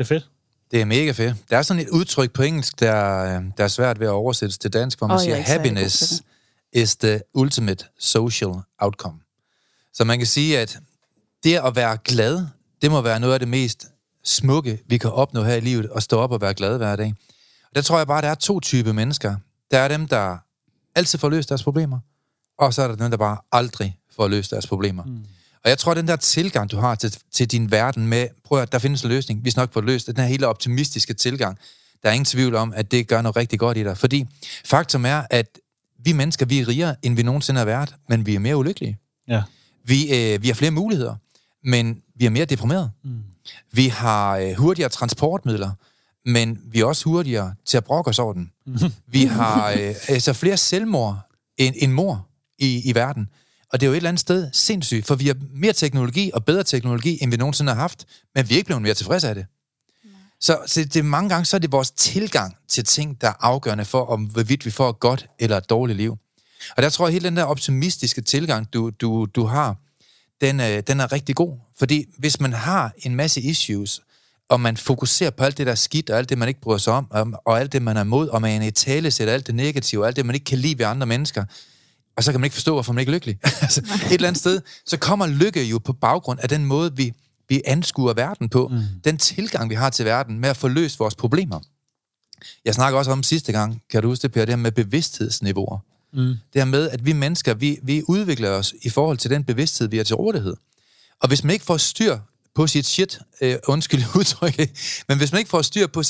er fedt. Det er mega fedt. Der er sådan et udtryk på engelsk, der er svært ved at oversættes til dansk, hvor man siger, happiness is the ultimate social outcome. Så man kan sige, at det at være glad, det må være noget af det mest smukke, vi kan opnå her i livet, og stå op og være glade hver dag. Og der tror jeg bare, der er to typer mennesker. Der er dem, der altid får løst deres problemer, og så er der dem, der bare aldrig får løst deres problemer. Og jeg tror, den der tilgang, du har til din verden med, prøv at der findes en løsning, vi skal nok få løst, den her hele optimistiske tilgang, der er ingen tvivl om, at det gør noget rigtig godt i dig. Fordi faktum er, at vi mennesker, vi er rigere, end vi nogensinde har været, men vi er mere ulykkelige. Ja. Vi har flere muligheder, men vi er mere deprimerede. Vi har hurtigere transportmidler, men vi er også hurtigere til at brokke os over den. Vi har flere selvmord end mord i verden. Og det er jo et eller andet sted sindssygt, for vi har mere teknologi og bedre teknologi, end vi nogensinde har haft, men vi er ikke blevet mere tilfredse af det. Så det er mange gange, så er det vores tilgang til ting, der er afgørende for, om hvorvidt vi får et godt eller et dårligt liv. Og der tror jeg, hele den der optimistiske tilgang, du har, den er rigtig god. Fordi hvis man har en masse issues, og man fokuserer på alt det, der er skidt, og alt det, man ikke bryder sig om, og alt det, man er imod, og man italesætter alt det negative, og alt det, man ikke kan lide ved andre mennesker, og så kan man ikke forstå, hvorfor man ikke er lykkelig. Altså, et eller andet sted, så kommer lykke jo på baggrund af den måde, vi anskuer verden på, den tilgang, vi har til verden, med at få løst vores problemer. Jeg snakker også om sidste gang, kan du huske det, Per, det her med bevidsthedsniveauer. Det her med, at vi mennesker, vi udvikler os i forhold til den bevidsthed, vi har til rådighed. Og hvis man ikke får styr på sit shit, undskyld udtrykket, men hvis man ikke får styr på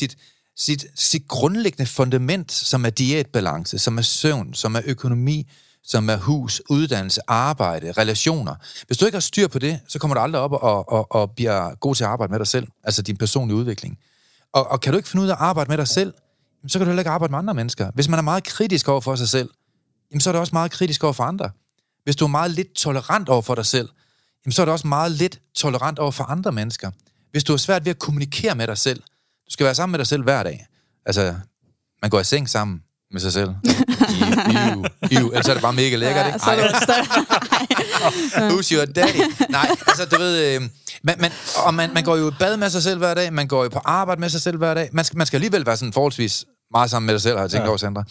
sit grundlæggende fundament, som er diætbalance, som er søvn, som er økonomi, som er hus, uddannelse, arbejde, relationer. Hvis du ikke har styr på det, så kommer du aldrig op og bliver god til at arbejde med dig selv, altså din personlige udvikling. Og kan du ikke finde ud af at arbejde med dig selv, så kan du heller ikke arbejde med andre mennesker. Hvis man er meget kritisk over for sig selv, så er det også meget kritisk over for andre. Hvis du er meget lidt tolerant over for dig selv, så er det også meget lidt tolerant over for andre mennesker. Hvis du er svært ved at kommunikere med dig selv, du skal være sammen med dig selv hver dag. Altså, man går i seng sammen med sig selv. Ellers er det bare mega lækkert, ikke? Who's your daddy? Nej, altså, du ved... Man går jo i bad med sig selv hver dag, man går jo på arbejde med sig selv hver dag. Man skal alligevel være sådan forholdsvis meget sammen med dig selv, har jeg tænkt over, Sandra.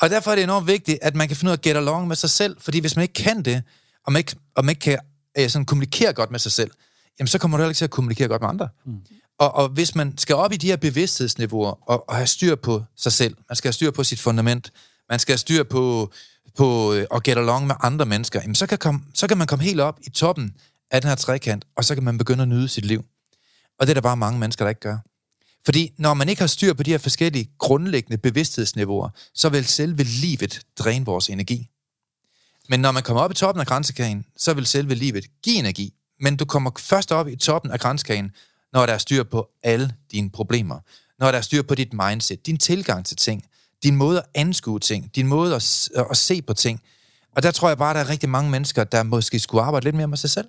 Og derfor er det enormt vigtigt, at man kan finde ud af at get along med sig selv, fordi hvis man ikke kan det, og man ikke kan sådan kommunikere godt med sig selv, jamen så kommer du heller ikke til at kommunikere godt med andre. Og hvis man skal op i de her bevidsthedsniveauer og have styr på sig selv, man skal have styr på sit fundament, man skal have styr på at get along med andre mennesker, jamen så kan man komme helt op i toppen af den her trekant, og så kan man begynde at nyde sit liv. Og det er der bare mange mennesker, der ikke gør. Fordi når man ikke har styr på de her forskellige grundlæggende bevidsthedsniveauer, så vil selve livet dræne vores energi. Men når man kommer op i toppen af kransekagen, så vil selve livet give energi. Men du kommer først op i toppen af kransekagen, når der er styr på alle dine problemer. Når der er styr på dit mindset, din tilgang til ting, din måde at anskue ting, din måde at se på ting. Og der tror jeg bare, der er rigtig mange mennesker, der måske skulle arbejde lidt mere med sig selv.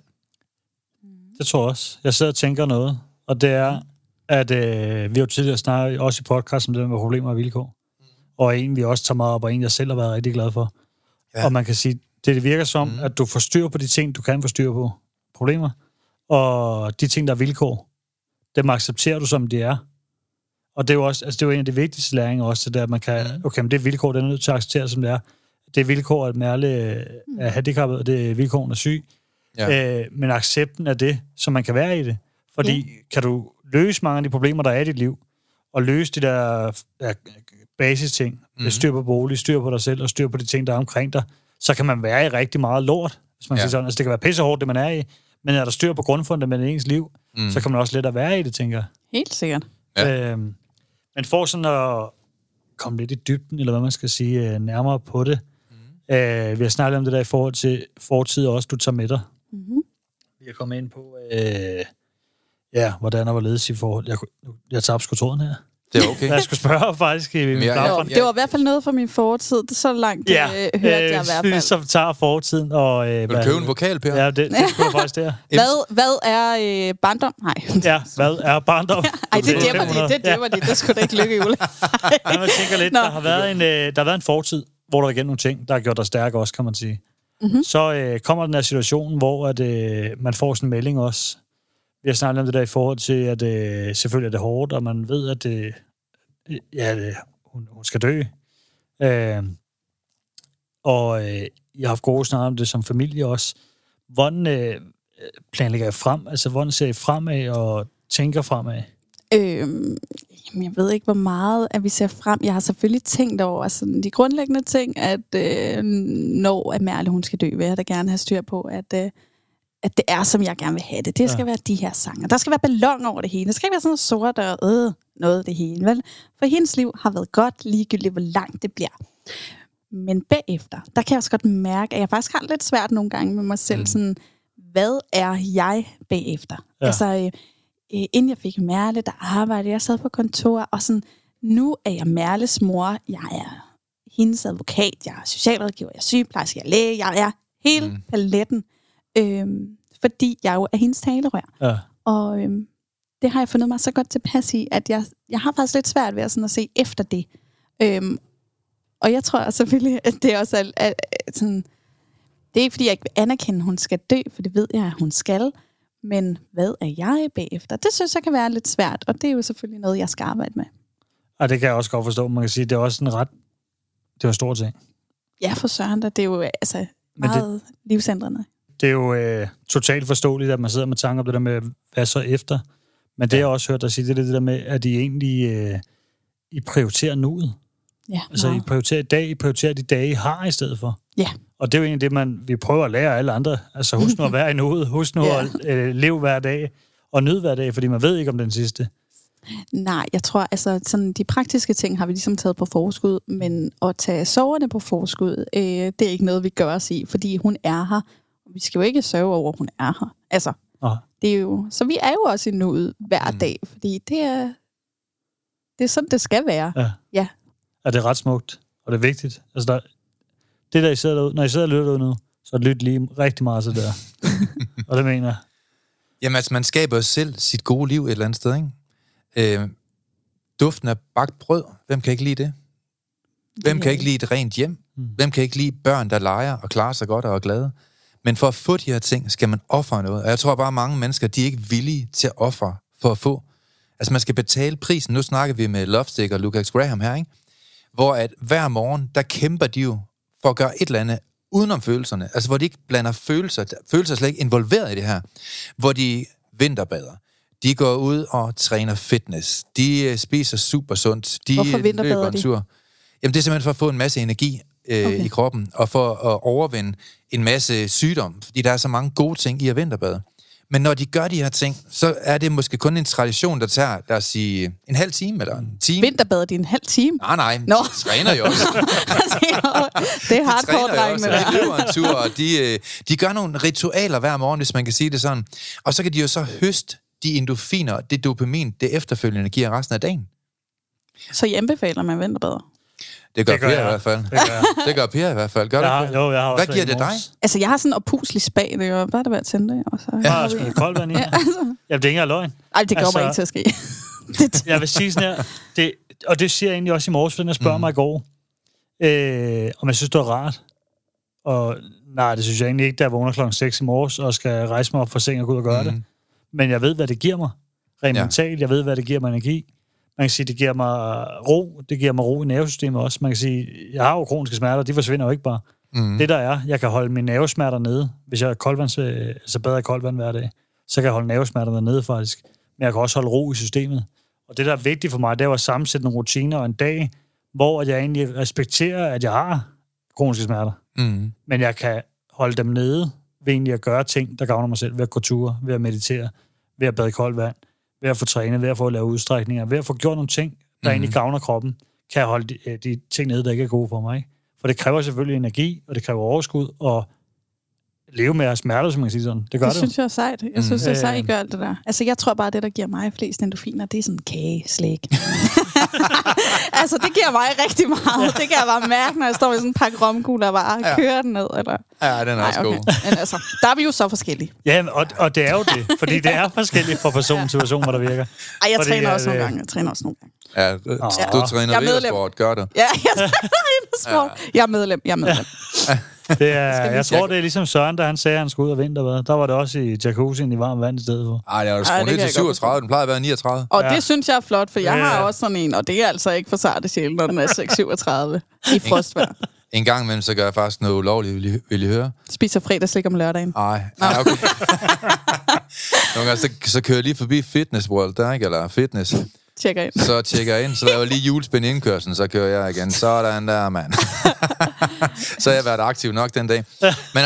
Det tror jeg også. Jeg sidder og tænker noget, og det er... at vi jo tidligere snakket også i podcasten om det med problemer og vilkår. Og en, vi også tager meget op, og en, jeg selv har været rigtig glad for. Ja. Og man kan sige, det virker som, at du får styr på de ting, du kan få styr på. Problemer. Og de ting, der er vilkår, dem accepterer du, som de er. Og det er jo også, altså det er jo en af de vigtigste læringer også, det at man kan, okay, men det vilkår, den er nødt til at acceptere, som det er. Det er vilkår, at Merle er handicappet, og det er vilkåren er syg. Ja. Men accepten af det, som man kan være i det. Fordi kan du løse mange af de problemer, der er i dit liv, og løse de der basisting, styr på bolig, styr på dig selv, og styr på de ting, der er omkring dig, så kan man være i rigtig meget lort, hvis man siger sådan. Altså, det kan være pissehårdt, det man er i, men er der styr på grundfundamentet i ens liv, så kan man også lettere være i det, tænker jeg. Helt sikkert. Ja. Men for sådan at komme lidt i dybden, eller hvad man skal sige, nærmere på det, vi har snakket om det der i forhold til fortid, også du tager med dig. Vi er kommet ind på... ja, hvordan og hvorledes i forhold... Jeg tabte sgu tråden her. Det er okay. Jeg skulle spørge faktisk i min plafond. Det var i hvert fald noget fra min fortid. Det så langt hørte jeg i hvert fald. Ja, som tager fortiden og... vil du købe en vokal, Per? Ja, det skulle jeg faktisk der. Hvad er barndom? Nej. Ja, hvad er barndom? Ja. Ej, det dæmmer de. Det skulle da ikke lykke, Jule. Man tænker lidt, der har været en fortid, hvor der er igen nogle ting, der har gjort dig stærk også, kan man sige. Så kommer den her situation, hvor at, man får sådan en melding også. Vi har snakket om det der i forhold til, at selvfølgelig er det hårdt, og man ved, at hun skal dø. Jeg har haft gode snakker om det som familie også. Hvordan planlægger jeg frem? Altså, hvordan ser I fremad og tænker fremad? Jeg ved ikke, hvor meget at vi ser frem. Jeg har selvfølgelig tænkt over sådan, de grundlæggende ting, at når Merle hun skal dø, vil jeg da gerne have styr på, at det er, som jeg gerne vil have det. Det skal være de her sanger. Der skal være ballon over det hele. Det skal ikke være sådan sort og noget af det hele. Vel? For hendes liv har været godt, ligegyldigt hvor langt det bliver. Men bagefter, der kan jeg også godt mærke, at jeg faktisk har lidt svært nogle gange med mig selv. Sådan, hvad er jeg bagefter? Ja. Altså, inden jeg fik Merle, der arbejdede jeg sad på kontor, og sådan, nu er jeg Merles mor. Jeg er hendes advokat, jeg er socialrådgiver, jeg er sygeplejerske, jeg er læge, jeg er hele paletten. Fordi jeg jo er hendes talerør. Ja. Og det har jeg fundet mig så godt tilpas i, at jeg har faktisk lidt svært ved sådan at se efter det. Og jeg tror selvfølgelig, at det også er sådan... Det er ikke, fordi jeg ikke vil anerkende, at hun skal dø, for det ved jeg, at hun skal. Men hvad er jeg bagefter? Det synes jeg kan være lidt svært, og det er jo selvfølgelig noget, jeg skal arbejde med. Og det kan jeg også godt forstå. Man kan sige, at det er også en ret... Det var stor ting. Ja, for Søren, det er jo altså meget livsændrende. Det er jo totalt forståeligt, at man sidder med tanker om det der med, hvad så efter. Men det, jeg også hørt dig sige, det er det der med, at I egentlig I prioriterer nuet. Ja, altså, I prioriterer i dag, I prioriterer de dage, I har i stedet for. Ja. Og det er jo egentlig det, vi prøver at lære alle andre. Altså, husk nu at være i nuet, husk nu at leve hver dag, og nyde hver dag, fordi man ved ikke om den sidste. Nej, jeg tror, altså, sådan, de praktiske ting har vi ligesom taget på forskud, men at tage soverne på forskud, det er ikke noget, vi gør os i, fordi hun er her. Vi skal jo ikke sørge over, hun er her. Altså, det er jo... Så vi er jo også i nuet hver dag, fordi det er sådan, det skal være. Ja. Og det er ret smukt, og det er vigtigt. Altså, det der, I sidder derude, når I sidder og lytter derude nu, så lyt lige rigtig meget til det der. Og det mener jeg. Jamen altså, man skaber jo selv sit gode liv et eller andet sted, ikke? Duften af bagt brød, hvem kan ikke lide det? Hvem kan ikke lide et rent hjem? Hvem kan ikke lide børn, der leger og klarer sig godt og er glade? Men for at få de her ting, skal man ofre noget. Og jeg tror bare, mange mennesker, de er ikke villige til at ofre for at få. Altså, man skal betale prisen. Nu snakker vi med Lovestick og Lucas Graham her, ikke? Hvor at hver morgen, der kæmper de jo for at gøre et eller andet udenom følelserne. Altså, hvor de ikke blander følelser. Følelser er slet ikke involveret i det her. Hvor de vinterbader. De går ud og træner fitness. De spiser super sundt. De løber en tur. Jamen, det er simpelthen for at få en masse energi i kroppen, og for at overvinde en masse sygdom. Fordi der er så mange gode ting i at vinterbade. Men når de gør de her ting, så er det måske kun en tradition, der tager, lad os sige, en halv time eller en time. Vinterbader de en halv time? Nej, de træner jo også. Det er hardcore, drengene. De løber en tur, og de gør nogle ritualer hver morgen, hvis man kan sige det sådan. Og så kan de jo så høste de endorfiner, det dopamin, det efterfølgende giver resten af dagen. Så I anbefaler man vinterbader? Det gør Per i hvert fald. Det gør Per i hvert fald. Hvad giver det dig? Altså, jeg har sådan en opuslig spag. Det er bare det værd at tænde det. Og så har jeg sgu koldt vand i. Jamen, det er ikke engang løgn. Ej, det kommer ikke til at ske. Jeg vil sige sådan her. Og det siger jeg egentlig også i morges, for den spørger mig i går. Og man synes, det var rart. Og nej, det synes jeg egentlig ikke, da jeg vågner klokken 6 i morges, og skal rejse mig op for seng og gå ud og gøre det. Men jeg ved, hvad det giver mig. Rent mentalt, jeg ved, hvad det giver mig energi. Man kan sige, det giver mig ro. Det giver mig ro i nervesystemet også. Man kan sige, jeg har jo kroniske smerter, de forsvinder jo ikke bare. Det der er, jeg kan holde mine nervesmerter nede. Hvis jeg er bader i koldvand hver dag, så kan jeg holde nervesmerterne nede faktisk. Men jeg kan også holde ro i systemet. Og det, der er vigtigt for mig, det er at sammensætte nogle rutiner og en dag, hvor jeg egentlig respekterer, at jeg har kroniske smerter. Men jeg kan holde dem nede ved egentlig at gøre ting, der gavner mig selv. Ved at gå ture, ved at meditere, ved at bade i koldt vand. Ved at få trænet, ved at få lavet udstrækninger, ved at få gjort nogle ting, der egentlig gavner kroppen, kan jeg holde de ting nede, der ikke er gode for mig. Ikke? For det kræver selvfølgelig energi, og det kræver overskud, og leve med smerte, som man kan sige sådan. Det synes jeg er sejt. Jeg synes, det er sejt, I gør alt det der. Altså, jeg tror bare, det, der giver mig flest endorfiner, det er sådan kageslæg. Altså, det giver mig rigtig meget. Det kan jeg bare mærke, når jeg står med sådan en pakke romkugler og bare kører den ned. Eller... Ja, den er også god. Men altså, der er vi jo så forskellige. Ja, og det er jo det. Fordi det er forskelligt fra person til person, hvor der virker. Ej, jeg træner også nogle gange. Ja, du træner vindersport, gør det. Ja, jeg træner vindersport. Jeg er medlem. Det er, jeg tror, det er ligesom Søren, der han sagde, at han skulle ud og vinterbade. Der var det også i jacuzzien i varmt vand i stedet for. Ej, det var sgu ned til 37. Den plejer at være 39. Og det synes jeg er flot, for jeg har også sådan en, og det er altså ikke for sarte sjæle, når den er 37 i frostvær. En gang imellem, så gør jeg faktisk noget ulovligt, vil I høre? Spiser fredagslik om lørdagen. Nej, okay. Nogle gange, så kører jeg lige forbi Fitness World, der ikke, eller Fitness. Så tjekker jeg ind, så laver lige julespind indkørslen, så kører jeg igen. Sådan der, mand. Så har jeg været aktiv nok den dag. Man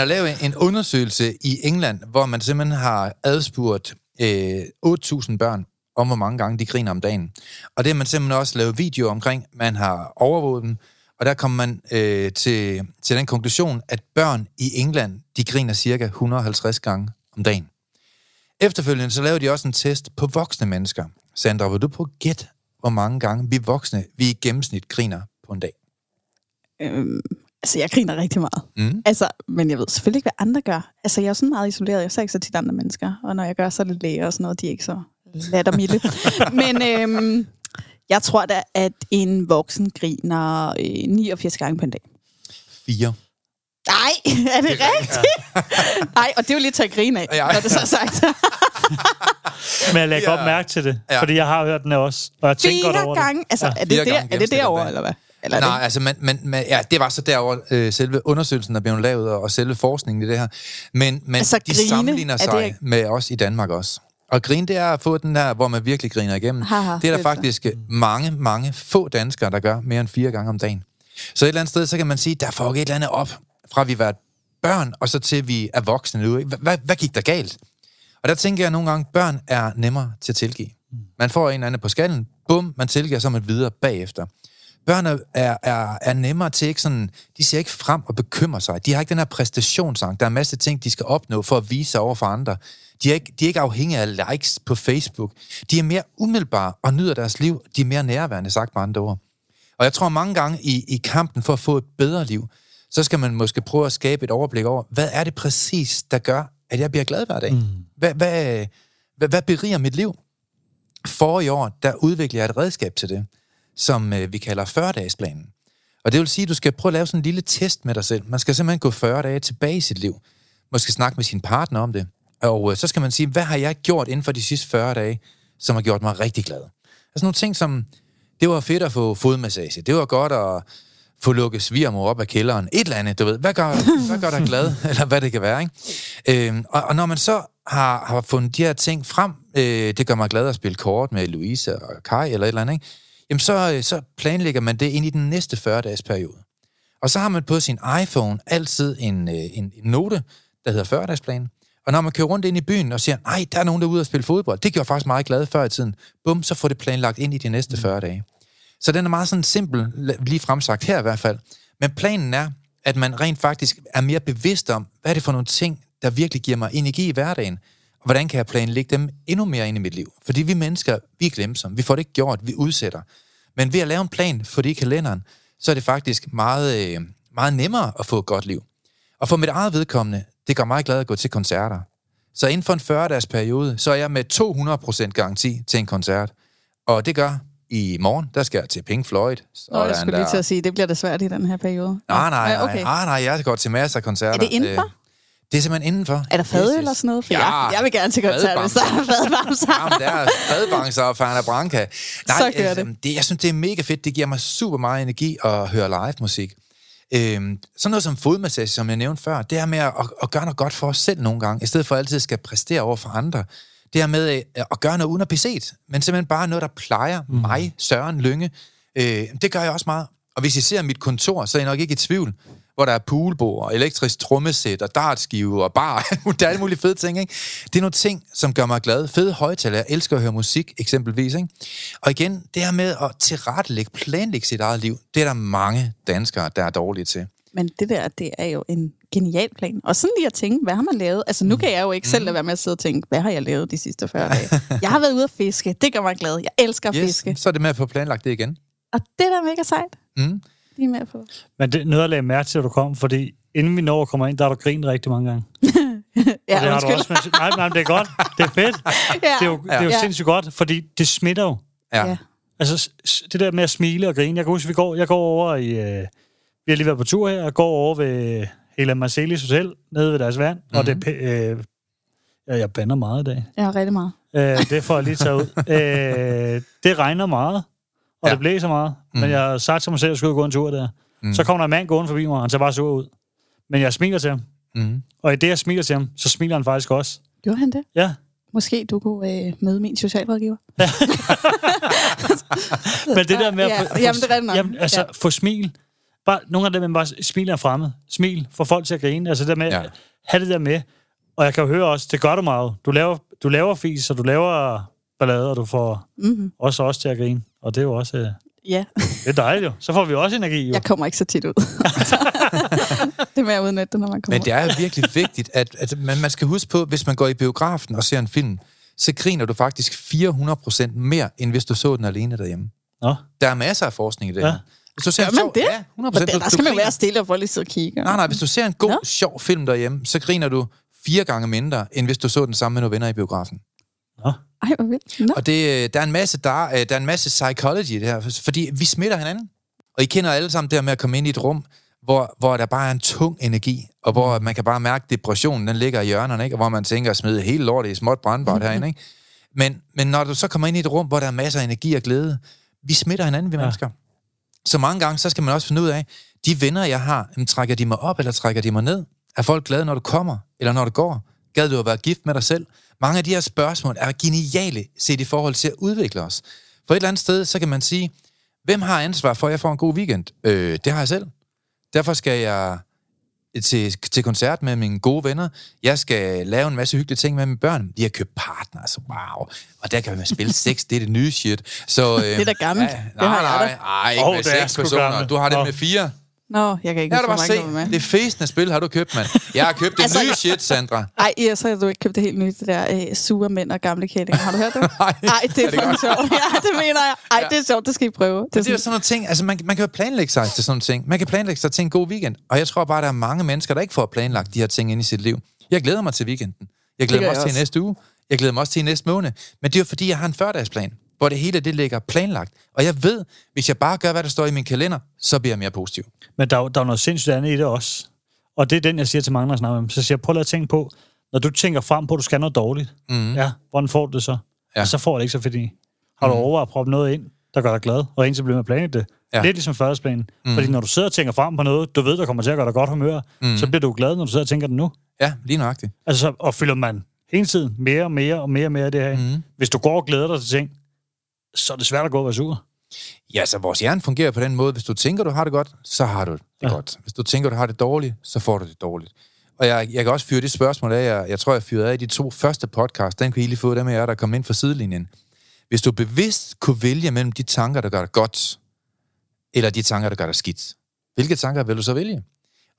har lavet en undersøgelse i England, hvor man simpelthen har adspurgt 8.000 børn om, hvor mange gange de griner om dagen. Og det har man simpelthen også lavet videoer omkring. Man har overvåget dem, og der kommer man til den konklusion, at børn i England, de griner cirka 150 gange om dagen. Efterfølgende så lavede de også en test på voksne mennesker. Sandra, vil du prøve at gætte, hvor mange gange vi voksne i gennemsnit griner på en dag? Altså, jeg griner rigtig meget. Mm. Altså, men jeg ved selvfølgelig ikke, hvad andre gør. Altså, jeg er sådan meget isoleret. Jeg ser ikke så tit andre mennesker. Og når jeg gør, så er det læger og sådan noget. De er ikke så lattermilde. Men jeg tror da, at en voksen griner 89 gange på en dag. 4. Nej, er det rigtigt? Nej, og det er jo lidt til at grine af, når det så er sagt. Men jeg lægger godt mærke til det, fordi jeg har hørt den også. Og jeg tænker godt over gange, det. Altså, ja. Er det der, er det derovre, eller hvad? Eller nej, det? Altså, men, ja, det var så derovre selve undersøgelsen, der blev lavet, og selve forskningen i det her. Men altså, de grine, sammenligner sig med os i Danmark også. Og grine, det er at få den der, hvor man virkelig griner igennem. Haha, det er der faktisk mange, mange få danskere, der gør mere end 4 gange om dagen. Så et eller andet sted, så kan man sige, der fuck et eller andet op, fra vi var børn, og så til vi er voksne nu. Hvad gik der galt? Og der tænker jeg nogle gange, børn er nemmere til at tilgive. Man får en eller anden på skallen, bum, man tilgiver, så man videre bagefter. Børn er nemmere til ikke sådan, de ser ikke frem og bekymrer sig. De har ikke den her præstationsangst. Der er en masse ting, de skal opnå for at vise sig over for andre. De er ikke afhængige af likes på Facebook. De er mere umiddelbare og nyder deres liv. De er mere nærværende, sagt med andre ord. Og jeg tror mange gange i kampen for at få et bedre liv, så skal man måske prøve at skabe et overblik over, hvad er det præcis, der gør, at jeg bliver glad hver dag? Hvad beriger mit liv? For i år, der udvikler jeg et redskab til det, som vi kalder 40-dagesplanen. Og det vil sige, at du skal prøve at lave sådan en lille test med dig selv. Man skal simpelthen gå 40 dage tilbage i sit liv. Måske snakke med sin partner om det. Og så skal man sige, hvad har jeg gjort inden for de sidste 40 dage, som har gjort mig rigtig glad? Altså nogle ting som, det var fedt at få fodmassage. Det var godt at få lukket svigermor op af kælderen, et eller andet, du ved, hvad gør dig glad, eller hvad det kan være, ikke? Og når man så har fundet de her ting frem, det gør mig glad at spille kort med Louise og Kai, eller et eller andet, ikke? Jamen så planlægger man det ind i den næste 40-dages periode. Og så har man på sin iPhone altid en note, der hedder 40-dagesplanen, og når man kører rundt ind i byen og siger, nej, der er nogen, der er ude og spille fodbold, det gjorde faktisk meget glad før i tiden, bum, så får det planlagt ind i de næste 40 dage. Så den er meget sådan simpel, lige fremsagt her i hvert fald. Men planen er, at man rent faktisk er mere bevidst om, hvad er det for nogle ting, der virkelig giver mig energi i hverdagen, og hvordan kan jeg planlægge dem endnu mere ind i mit liv? Fordi vi mennesker, vi er glemsomme, vi får det ikke gjort, vi udsætter. Men ved at lave en plan for det i kalenderen, så er det faktisk meget, meget nemmere at få et godt liv. Og for mit eget vedkommende, det gør mig glad at gå til koncerter. Så inden for en 40-dages periode, så er jeg med 200% garanti til en koncert. Og det gør... I morgen, der skal jeg til Pink Floyd. Nå, jeg skulle lige til at sige, det bliver da svært i den her periode. Nej, jeg skal godt til masser af koncerter. Er det indenfor? Det er simpelthen indenfor. Er der fad eller sådan noget? For ja, jeg vil gerne til koncert, hvis der er fadbamser. Jamen, der er fadbamser og Fana Branca. Nej, så gør det. Jeg synes, det er mega fedt. Det giver mig super meget energi at høre live musik. Sådan noget som fodmassage, som jeg nævnte før, det er med at gøre noget godt for os selv nogle gange, i stedet for altid skal præstere over for andre. Det her med at gøre noget uden at blive set, men simpelthen bare noget, der plejer mig, Søren Lynge. Det gør jeg også meget. Og hvis I ser mit kontor, så er I nok ikke i tvivl, hvor der er poolbord, elektrisk trommesæt, og dartskive, og bar, der er alle mulige fede ting, ikke? Det er nogle ting, som gør mig glad. Fede højtaler, jeg elsker at høre musik, eksempelvis, ikke? Og igen, det her med at tilrettelægge, planlægge sit eget liv, det er der mange danskere, der er dårlige til. Men det der, det er jo en genial plan. Og sådan lige at tænke, hvad har man lavet? Altså nu kan jeg jo ikke selv lade være med at sidde og tænke, hvad har jeg lavet de sidste 40 dage? Jeg har været ude at fiske, det gør mig glad. Jeg elsker at fiske. Så er det med at få planlagt det igen. Og det der er mega sejt. Lige med på. Men det er noget at lade mærke til, at du kom, fordi inden vi når kommer ind, der har du grinet rigtig mange gange. Ja, undskyld. Også... Nej, det er godt. Det er fedt. Det er jo sindssygt godt, fordi det smitter jo. Ja. Altså det der med at smile og grine. Jeg kan huske, jeg går over i... Vi har lige været på tur her og går over ved Hela Marcelis Hotel, nede ved deres vand, og det jeg bander meget i dag. Ja, rigtig meget. Det får jeg lige taget ud. Det regner meget, og det blæser meget, men jeg har sagt til mig selv, at jeg skulle gå en tur der. Så kommer der en mand gående forbi mig, og han ser bare sur ud. Men jeg smiler til ham, og i det, jeg smiler til ham, så smiler han faktisk også. Gjorde han det? Ja. Måske du kunne møde min socialrådgiver. Men det der med at få smil... Bare, nogle af dem, man bare smiler fremme. Smil, får folk til at grine. Altså det med, have det der med. Og jeg kan jo høre også, det gør du meget. Du laver fis, og du laver ballader, og du får også til at grine. Og det er jo også... Det er dejligt jo. Så får vi også energi jo. Jeg kommer ikke så tit ud. Det er mere udnætte, når man kommer. Men det er jo virkelig vigtigt, at man skal huske på, hvis man går i biografen og ser en film, så griner du faktisk 400% mere, end hvis du så den alene derhjemme. Nå. Der er masser af forskning i det her. Hvis du ser en sjov, det? Ja, 100%, der skal man være stille, og folk lige sidder og kigger. Nej, hvis du ser en god, sjov film derhjemme, så griner du 4 gange mindre, end hvis du så den sammen med nogle venner i biografen. Nå. Ej, hvor vildt. Nå. Og det, der er en masse psychology i det her, fordi vi smitter hinanden. Og I kender alle sammen det her med at komme ind i et rum, hvor der bare er en tung energi, og hvor man kan bare mærke, at depressionen den ligger i hjørnerne, ikke? Og hvor man tænker at smide hele lortet i småt brandbart herinde. Ikke? Men når du så kommer ind i et rum, hvor der er masser af energi og glæde, vi smitter hinanden, vi mennesker. Så mange gange, så skal man også finde ud af, de venner, jeg har, trækker de mig op, eller trækker de mig ned? Er folk glade, når du kommer, eller når du går? Gad du at være gift med dig selv? Mange af de her spørgsmål er geniale set i forhold til at udvikle os. For et eller andet sted, så kan man sige, hvem har ansvar for, at jeg får en god weekend? Det har jeg selv. Derfor skal jeg til koncert med mine gode venner. Jeg skal lave en masse hyggelige ting med mine børn. De har købt partner, så wow. Og der kan man spille sex, det er det nye shit. Så, det er da gammelt. Nej, ikke med 6 personer. Du har det med 4. Nå, jeg kan ikke få mig ikke med. Det fæsende spil har du købt, mand. Jeg har købt det nye shit, Sandra. Nej, så har du ikke købt det helt nye, det der sure mænd og gamle kællinger. Har du hørt det? Nej, det er fucking sjovt. Ja, det mener jeg. Ej, det er sjovt, det skal I prøve. Det er sådan nogle ting, altså man kan jo planlægge sig til sådan nogle ting. Man kan planlægge sig til en god weekend. Og jeg tror bare, der er mange mennesker, der ikke får planlagt de her ting ind i sit liv. Jeg glæder mig til weekenden. Jeg glæder mig også til næste uge. Jeg glæder mig også til næste måned. Men det er jo fordi, jeg har en 40-dagsplan, hvor det hele det ligger planlagt. Og jeg ved, hvis jeg bare gør, hvad der står i min kalender, så bliver jeg mere positiv. Men der er noget sindssygt andet i det også. Og det er den, jeg siger til mange, der snakker med. Så siger jeg, prøv at tænke på, når du tænker frem på, at du skal noget dårligt. Mm-hmm. Ja, hvordan får du det så? Ja. Og så får du det ikke så, fordi har du overvejet at proppe noget ind, der gør dig glad, og egentlig bliver med at planlægge det. Ja. Lidt ligesom førsteplanen. Mm-hmm. Fordi når du sidder og tænker frem på noget, du ved, der kommer til at gøre dig godt humør, så bliver du glad, når du sidder og tænker det nu. Ja, lige nøjagtigt. Altså, og fylder man hele tiden mere og mere og mere og mere det her. Mm-hmm. Hvis du går og glæder dig til ting, så er det svært at gå og være sur. Ja, så vores hjerne fungerer på den måde. Hvis du tænker, du har det godt, så har du det godt. Hvis du tænker, du har det dårligt, så får du det dårligt. Og jeg kan også fyre det spørgsmål af. Jeg tror, jeg fyrede af i de 2 første podcast. Den kunne I lige få dem af jer, der kom ind fra sidelinjen. Hvis du bevidst kunne vælge mellem de tanker, der gør dig godt, eller de tanker, der gør dig skidt, hvilke tanker vil du så vælge?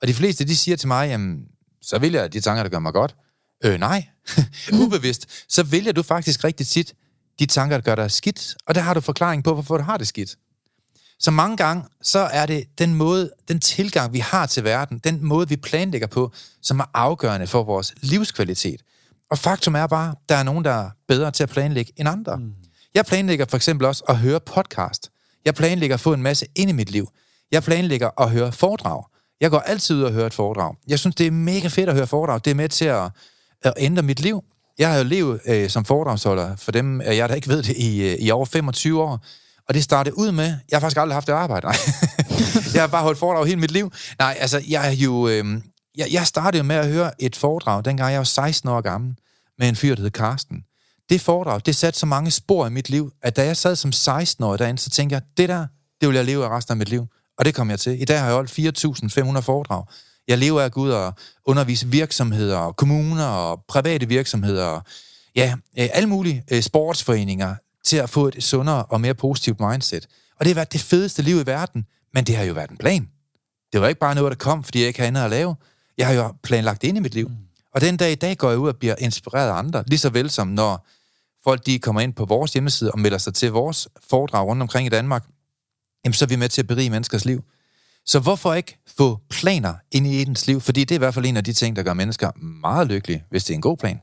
Og de fleste, de siger til mig, jamen, så vælger jeg de tanker, der gør mig godt. Nej. Ubevidst. Så vælger du faktisk rigtig tit de tanker, der gør dig skidt, og der har du forklaring på, hvorfor du har det skidt. Så mange gange, så er det den måde, den tilgang, vi har til verden, den måde, vi planlægger på, som er afgørende for vores livskvalitet. Og faktum er bare, der er nogen, der er bedre til at planlægge end andre. Jeg planlægger for eksempel også at høre podcast. Jeg planlægger at få en masse ind i mit liv. Jeg planlægger at høre foredrag. Jeg går altid ud og hører et foredrag. Jeg synes, det er mega fedt at høre foredrag. Det er med til at ændre mit liv. Jeg har jo levet som foredragsholder, for dem af jer, der ikke ved det, i over 25 år. Og det startede ud med, jeg har faktisk aldrig haft et arbejde. Nej. Jeg har bare holdt foredrag hele mit liv. Nej, altså, jeg startede jo med at høre et foredrag, dengang jeg var 16 år gammel, med en fyr, der hed Karsten. Det foredrag, det satte så mange spor i mit liv, at da jeg sad som 16-årig derinde, så tænkte jeg, det vil jeg leve af resten af mit liv. Og det kom jeg til. I dag har jeg holdt 4.500 foredrag. Jeg lever af at gå ud og undervise virksomheder og kommuner og private virksomheder og alle mulige sportsforeninger til at få et sundere og mere positivt mindset. Og det har været det fedeste liv i verden, men det har jo været en plan. Det var ikke bare noget, der kom, fordi jeg ikke havde andet at lave. Jeg har jo planlagt det ind i mit liv. Og den dag i dag går jeg ud og bliver inspireret af andre, lige så vel som når folk de kommer ind på vores hjemmeside og melder sig til vores foredrag rundt omkring i Danmark, jamen, så er vi med til at berige menneskers liv. Så hvorfor ikke få planer ind i ens liv? Fordi det er i hvert fald en af de ting, der gør mennesker meget lykkelige, hvis det er en god plan.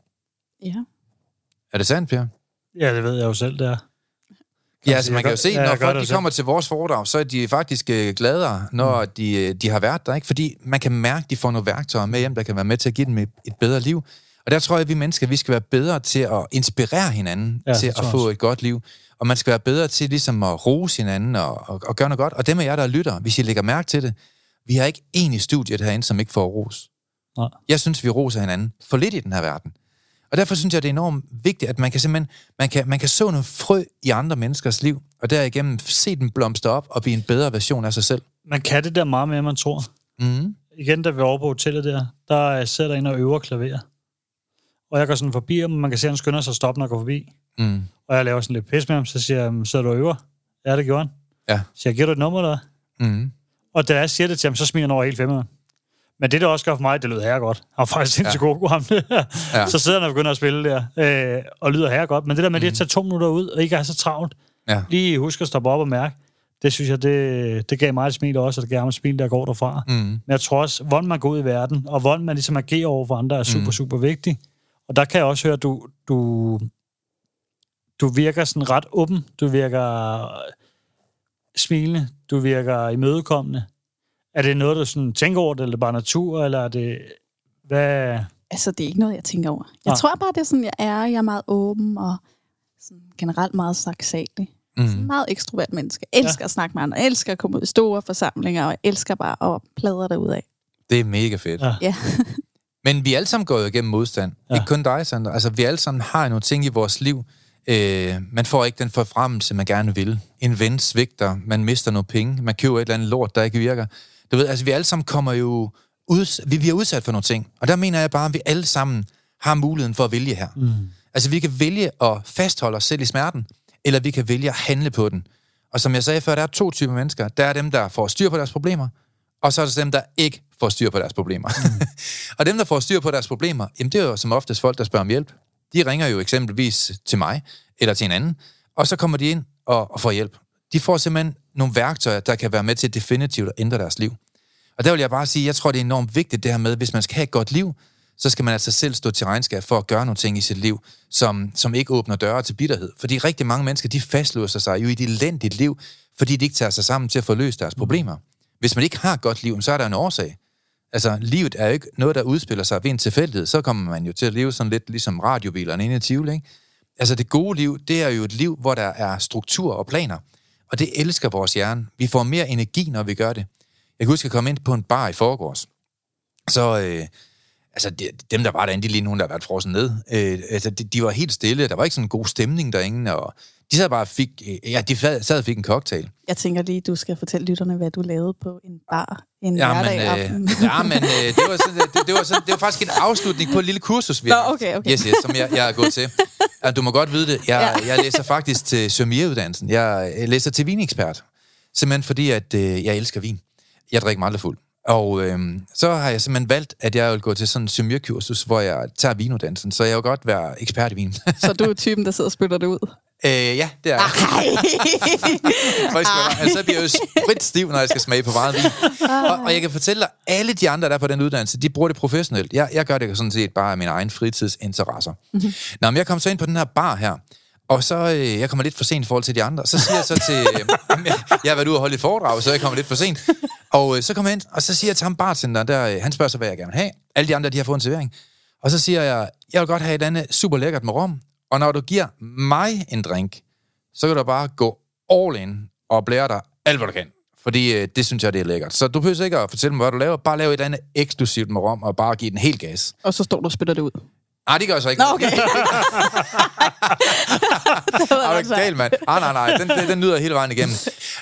Ja. Er det sandt, Per? Ja, det ved jeg jo selv, det er. Ja, altså man kan jo se, når folk de kommer til vores foredrag, så er de faktisk gladere, når de har været der, ikke? Fordi man kan mærke, at de får nogle værktøjer med hjem, der kan være med til at give dem et bedre liv. Og der tror jeg, at vi mennesker, vi skal være bedre til at inspirere hinanden til at få et godt liv. Og man skal være bedre til ligesom at rose hinanden og gøre noget godt. Og dem af jer, der lytter, hvis I lægger mærke til det, vi har ikke en i studiet herinde, som ikke får ros. Nej. Jeg synes, vi roser hinanden for lidt i den her verden. Og derfor synes jeg, det er enormt vigtigt, at man kan simpelthen man kan så nogle frø i andre menneskers liv, og derigennem se dem blomstre op og blive en bedre version af sig selv. Man kan det der meget mere, man tror. Mm. Igen, da vi er over på hotellet der sidder der en og øver klaver. Og jeg går sådan forbi ham, man kan se, at han skynder sig at stoppe, når jeg går forbi. Mm. Og jeg laver sådan lidt pis med ham, så siger jeg, sidder du og øver? Ja, det gjorde han. Ja. Så jeg giver dig et nummer, der Og da jeg siger det til ham, så smiler han over hele 500. Men det også gør for mig, det lyder herregodt. Han var faktisk sindssygt god, ham. Så sidder han og begynder at spille der, og lyder herregodt. Men det der med det at tage 2 minutter ud, og ikke er så travlt, lige husk at stoppe op og mærke, det synes jeg, det gav mig et smil også, og det gav mig et smil, der går derfra. Mm. Men jeg tror også, hvordan man går ud i verden, og hvordan man ligesom agerer over for andre, er super, super vigtigt. Og der kan jeg også høre, at du virker sådan ret åben, du virker smilende, du virker imødekommende. Er det noget, du sådan tænker over det, eller bare natur, eller er det... Hvad... Altså, det er ikke noget, jeg tænker over. Jeg tror bare, det er sådan, jeg er. Jeg er meget åben, og sådan generelt meget sagsalig. Mm. Meget ekstrovert menneske. Jeg elsker at snakke med andre. Jeg elsker at komme ud i store forsamlinger, og jeg elsker bare at pladre derudad. Det er mega fedt. Ja. Men vi er alle sammen gået igennem modstand. Ja. Ikke kun dig, Sandra. Altså, vi alle sammen har nogle ting i vores liv. Man får ikke den forfremmelse, man gerne vil. En ven svigter. Man mister nogle penge. Man køber et eller andet lort, der ikke virker. Du ved, altså, vi alle sammen kommer jo... Vi er udsat for nogle ting. Og der mener jeg bare, at vi alle sammen har muligheden for at vælge her. Mm. Altså, vi kan vælge at fastholde os selv i smerten, eller vi kan vælge at handle på den. Og som jeg sagde før, der er to typer mennesker. Der er dem, der får styr på deres problemer, og så er der dem, der ikke får styr på deres problemer. Mm. Og dem, der får styr på deres problemer, jamen det er jo som oftest folk, der spørger om hjælp. De ringer jo eksempelvis til mig, eller til en anden, og så kommer de ind og får hjælp. De får simpelthen nogle værktøjer, der kan være med til definitivt at ændre deres liv. Og der vil jeg bare sige, at jeg tror, det er enormt vigtigt det her med, at hvis man skal have et godt liv, så skal man altså selv stå til regnskab for at gøre nogle ting i sit liv, som ikke åbner døre til bitterhed. Fordi rigtig mange mennesker, de fastlåser sig jo i et elendigt liv, fordi de ikke tager sig sammen til at få løst deres problemer. Hvis man ikke har et godt liv, så er der en årsag. Altså, livet er jo ikke noget, der udspiller sig ved en tilfældighed. Så kommer man jo til at leve sådan lidt ligesom radiobilerne inde i Tivoli, ikke? Altså, det gode liv, det er jo et liv, hvor der er struktur og planer. Og det elsker vores hjerne. Vi får mere energi, når vi gør det. Jeg kan huske, at jeg kom ind på en bar i forgårs. Så, dem, der var derinde, de lige nogen, der havde været frosset ned. De var helt stille. Der var ikke sådan en god stemning derinde, og de sad bare og fik en cocktail. Jeg tænker lige, du skal fortælle lytterne, hvad du lavede på en bar en hverdag-aften. Det var faktisk en afslutning på et lille kursus, vi har. Okay. Yes, som jeg er gået til. Og du må godt vide det. Jeg læser faktisk til sommelier-uddannelsen. Jeg læser til vinekspert. Simpelthen fordi, at jeg elsker vin. Jeg drikker mig aldrig fuld. Og så har jeg simpelthen valgt, at jeg vil gå til sådan en sommelierkursus, hvor jeg tager vinuddannelsen, så jeg vil godt være ekspert i vin. Så du er typen, der sidder og spytter det ud? Ja, det er jeg. Altså, så bliver jeg jo spritstiv, når jeg skal smage på meget vin. Og jeg kan fortælle dig, alle de andre, der er på den uddannelse, de bruger det professionelt. Jeg gør det sådan set bare af mine egne fritidsinteresser. Mm-hmm. Nå, men jeg kom så ind på den her bar her, og så, jeg kommer lidt for sent i forhold til de andre, så siger jeg så til, jeg har været ude og holde et foredrag, så jeg kommer lidt for sent. Og så kommer jeg ind, og så siger jeg til ham bartenderen, han spørger sig, hvad jeg gerne vil have. Alle de andre, de har fået en servering. Og så siger jeg, jeg vil godt have et andet super lækkert med rom, og når du giver mig en drink, så kan du bare gå all in og blære dig alt, hvad du kan. Fordi det synes jeg, det er lækkert. Så du behøver ikke at fortælle mig, hvad du laver. Bare lave et andet eksklusivt med rom, og bare give den helt gas. Og så står du og spiller det ud. Nej, det gør jeg så ikke. Nå, okay. Er du ikke galt, mand? Nej. Den nyder hele vejen igennem.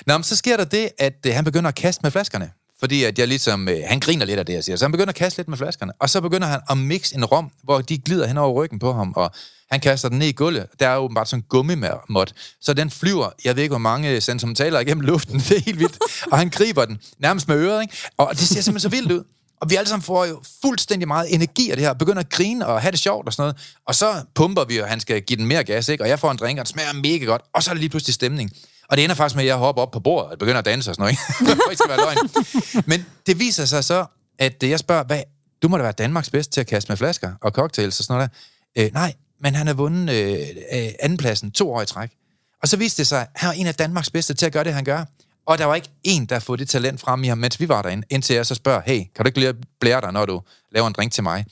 Nå, men så sker der det, at han begynder at kaste med flaskerne. Fordi at jeg ligesom... han griner lidt af det, jeg siger. Så han begynder at kaste lidt med flaskerne. Og så begynder han at mixe en rom, hvor de glider hen over ryggen på ham. Og han kaster den ned i gulvet. Der er jo bare sådan en gummimod. Så den flyver, jeg ved ikke hvor mange centimeter igennem luften. Det er helt vildt. Og han griber den nærmest med øret, ikke? Og det ser simpelthen så vildt ud. Og vi alle sammen får jo fuldstændig meget energi af det her, begynder at grine og have det sjovt og sådan noget. Og så pumper vi, og han skal give den mere gas, ikke? Og jeg får en drink, og den smager mega godt. Og så er det lige pludselig stemning. Og det ender faktisk med, at jeg hopper op på bordet og begynder at danse og sådan noget, ikke? Ikke skal være løgn. Men det viser sig så, at jeg spørger, hvad? Du må da være Danmarks bedste til at kaste med flasker og cocktails og sådan noget der. Nej, men han har vundet andenpladsen 2 år i træk. Og så viste det sig, at han var en af Danmarks bedste til at gøre det, han gør. Og der var ikke en, der får det talent frem i ham, mens vi var derinde, indtil jeg så spørger, hey, kan du ikke blære dig, når du laver en drink til mig?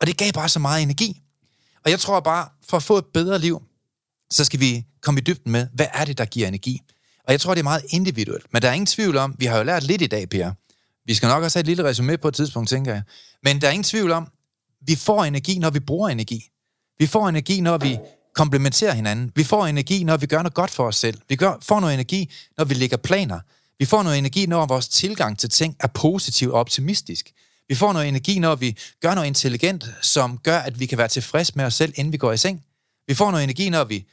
Og det gav bare så meget energi. Og jeg tror bare, for at få et bedre liv, så skal vi komme i dybden med, hvad er det, der giver energi? Og jeg tror, det er meget individuelt. Men der er ingen tvivl om, vi har jo lært lidt i dag, Per. Vi skal nok også have et lille resume på et tidspunkt, tænker jeg. Men der er ingen tvivl om, vi får energi, når vi bruger energi. Vi får energi, når vi komplementerer hinanden. Vi får energi, når vi gør noget godt for os selv. Vi får noget energi, når vi lægger planer. Vi får noget energi, når vores tilgang til ting er positiv og optimistisk. Vi får noget energi, når vi gør noget intelligent, som gør, at vi kan være tilfredse med os selv, inden vi går i seng. Vi får noget energi, når vi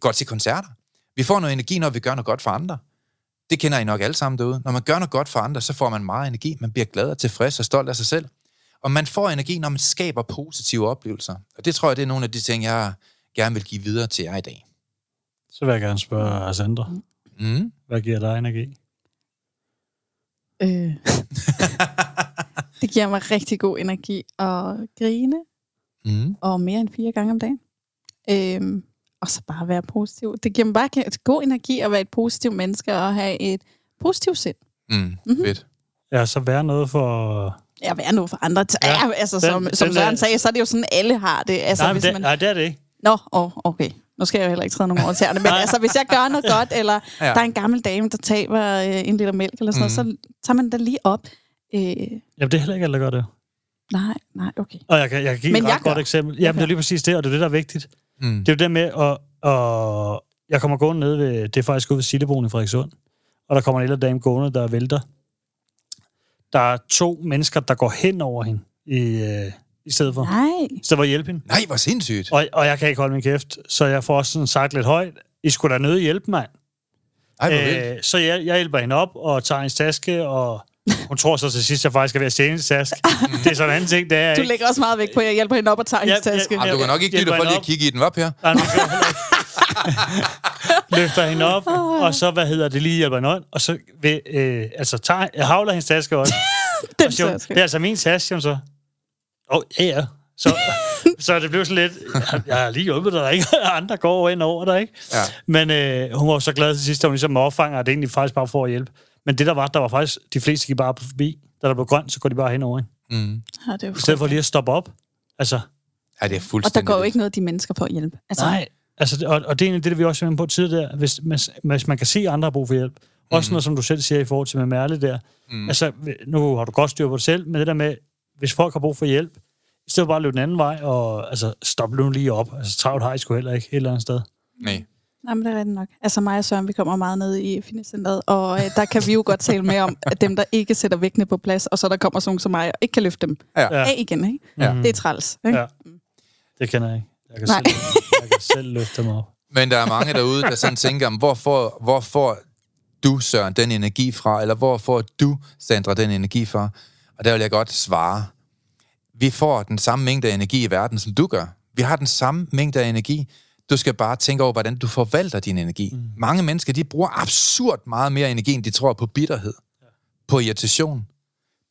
går til koncerter. Vi får noget energi, når vi gør noget godt for andre. Det kender I nok alle sammen derude. Når man gør noget godt for andre, så får man meget energi. Man bliver glad og tilfreds og stolt af sig selv. Og man får energi, når man skaber positive oplevelser. Og det tror jeg, det er nogle af de ting, jeg gerne vil give videre til jer i dag. Så vil jeg gerne spørge Sandra. Mm. Hvad giver dig energi? Det giver mig rigtig god energi at grine, og mere end 4 gange om dagen. Og så bare være positiv. Det giver mig bare god energi at være et positivt menneske og have et positivt sind. Fedt. Ja, så være noget for... Ja, være noget for andre. Ja, altså, som Søren sagde, så er det jo sådan, alle har det. Altså, nej, hvis man... nej, det er det ikke. Nå, okay. Nu skal jeg jo heller ikke træde nogen over tæerne, men altså, hvis jeg gør noget godt, eller der er en gammel dame, der taber en liter mælk, eller sådan noget, så tager man det lige op. Jamen, det er heller ikke alt, der gør det. Nej, okay. Og jeg kan give et ret godt eksempel. Jamen, det er lige præcis det, og det er det, der er vigtigt. Det er jo det med, at jeg kommer gående ned ved, det er faktisk ude ved Sildebroen i Frederiksund, og der kommer en ældre dame gående, der vælter. Der er 2 mennesker, der går hen over hende i stedet for. Nej. I stedet for at hjælpe hende. Nej, hvor sindssygt. Og jeg kan ikke holde min kæft, så jeg får også sådan sagt lidt højt, I skulle da nødt hjælpe, mand. Så jeg hjælper hende op og tager hendes taske, og hun tror så til sidst, jeg faktisk er ved at stjæle hendes taske. Det er sådan en anden ting, det er ikke. Du lægger også meget vægt på, at jeg hjælper hende op og tager hendes taske. Du kan nok ikke give dig for lige at kigge i den op her. Løfter hende op, og så, lige hjælper hende op, og så havler hendes taske også. Og siger, det er altså min taske, så... ja. Så det blev sådan lidt... Jeg har lige hjulpet dig, der ikke andre går ind over dig, ikke? Ja. Men hun var så glad til sidst, at hun ligesom opfanger, at det egentlig faktisk bare for at hjælpe. Men det der var faktisk... De fleste gik bare forbi. Da der blev grønt, så går de bare hen over, ikke? Ja, det er jo i stedet for lige at stoppe op. Altså... Ja, det er fuldstændig... Og der går jo ikke noget af de mennesker for at hjælpe. Altså... Nej. Altså, og det er egentlig det, vi også er med på tidligere, hvis man kan se, andre har brug for hjælp. Også noget, som du selv siger i forhold til med Merle der. Altså, nu har du godt styr på dig selv, men det der med, hvis folk har brug for hjælp, i stedet bare at løbe den anden vej, og altså, stop nu lige op. Altså, travlt har I sgu heller ikke et eller andet sted. Nej, men det er rigtigt nok. Altså, mig og Søren, vi kommer meget ned i fitnesscenteret, og der kan vi jo godt tale med om, at dem, der ikke sætter vægtene på plads, og så der kommer sådan nogen som mig, og ikke kan løfte dem af igen, ikke? Ja. Det er træls, ikke? Ja. Det kender jeg ikke. Jeg kan selv løfte mig op. Men der er mange derude, der sådan tænker, hvor får du, Søren, den energi fra? Eller hvor får du, Sandra, den energi fra? Og der vil jeg godt svare. Vi får den samme mængde af energi i verden, som du gør. Vi har den samme mængde af energi. Du skal bare tænke over, hvordan du forvalter din energi. Mange mennesker, de bruger absurd meget mere energi, end de tror på bitterhed, på irritation,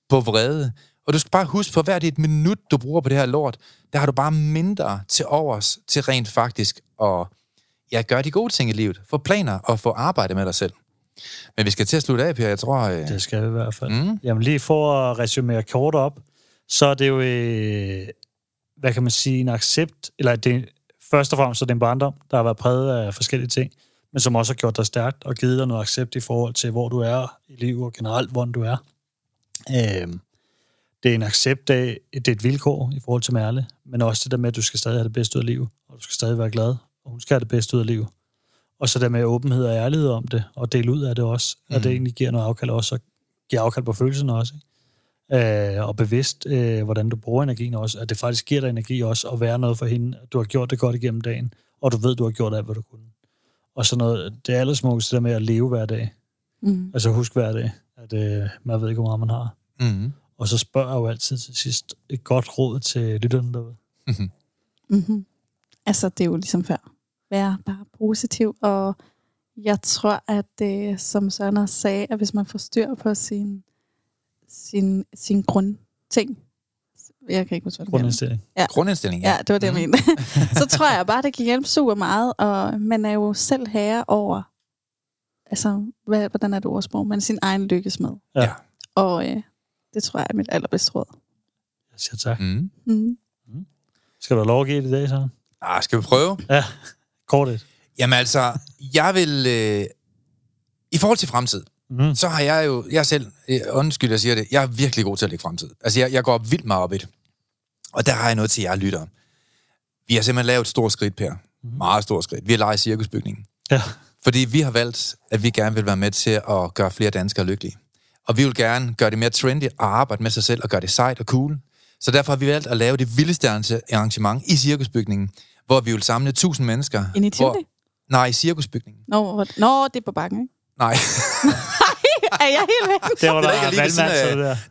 på vrede. Og du skal bare huske, på hvert et minut, du bruger på det her lort, der har du bare mindre til overs til rent faktisk at gøre de gode ting i livet. Få planer og få arbejde med dig selv. Men vi skal til at slutte af, Per, jeg tror... Det skal vi i hvert fald. Jamen lige for at resumere kort op, så er det jo, hvad kan man sige, en accept, eller det, først og fremmest er det en barndom, der har været præget af forskellige ting, men som også har gjort dig stærkt og givet dig noget accept i forhold til, hvor du er i livet og generelt, hvordan du er. Det er en accept af, det er et vilkår i forhold til Merle, men også det der med, at du skal stadig have det bedste ud af livet, og du skal stadig være glad, og hun skal have det bedste ud af livet. Og så der med åbenhed og ærlighed om det, og dele ud af det også, at det egentlig giver noget afkald også, og giver afkald på følelserne også. Og bevidst, hvordan du bruger energien også, at det faktisk giver dig energi også, at være noget for hende, at du har gjort det godt igennem dagen, og du ved, du har gjort alt, hvad du kunne. Og sådan noget, det er allersmukkeste der med at leve hver dag. Altså husk hver dag, at man ved ikke, hvor meget man har. Og så spørger jeg jo altid til sidst et godt råd til lytterne derude. Altså, det er jo ligesom før. Vær bare positiv, og jeg tror, at det, som Søren også sagde, at hvis man får styr på sin grundting, jeg kan ikke huske, hvad det er. Grundindstilling. Ja. Grundindstilling, ja. Ja, det var det, jeg mente. Så tror jeg bare, det kan hjælpe super meget, og man er jo selv herre over, altså, hvordan er det ordsprog? Man er sin egen lykkes med. Ja. Og... det tror jeg er mit allerbedste råd. Jeg siger tak. Skal du have lov at give det i dag, så? Skal vi prøve? Ja, kortet. Jamen altså, jeg vil... i forhold til fremtid, så har jeg jo... Jeg selv, undskyld, jeg siger det, jeg er virkelig god til at lægge fremtid. Altså, jeg går vildt meget op i det. Og der har jeg noget til jer lyttere. Vi har simpelthen lavet et stort skridt, Per. Meget stort skridt. Vi har lejet Cirkusbygningen. Ja. Fordi vi har valgt, at vi gerne vil være med til at gøre flere danskere lykkelige. Og vi vil gerne gøre det mere trendy at arbejde med sig selv og gøre det sejt og cool. Så derfor har vi valgt at lave det vildeste arrangement i Cirkusbygningen, hvor vi vil samle 1000 mennesker. I Cirkusbygningen. Nå, det er på bakken, ikke? Nej. Er jeg helt væk?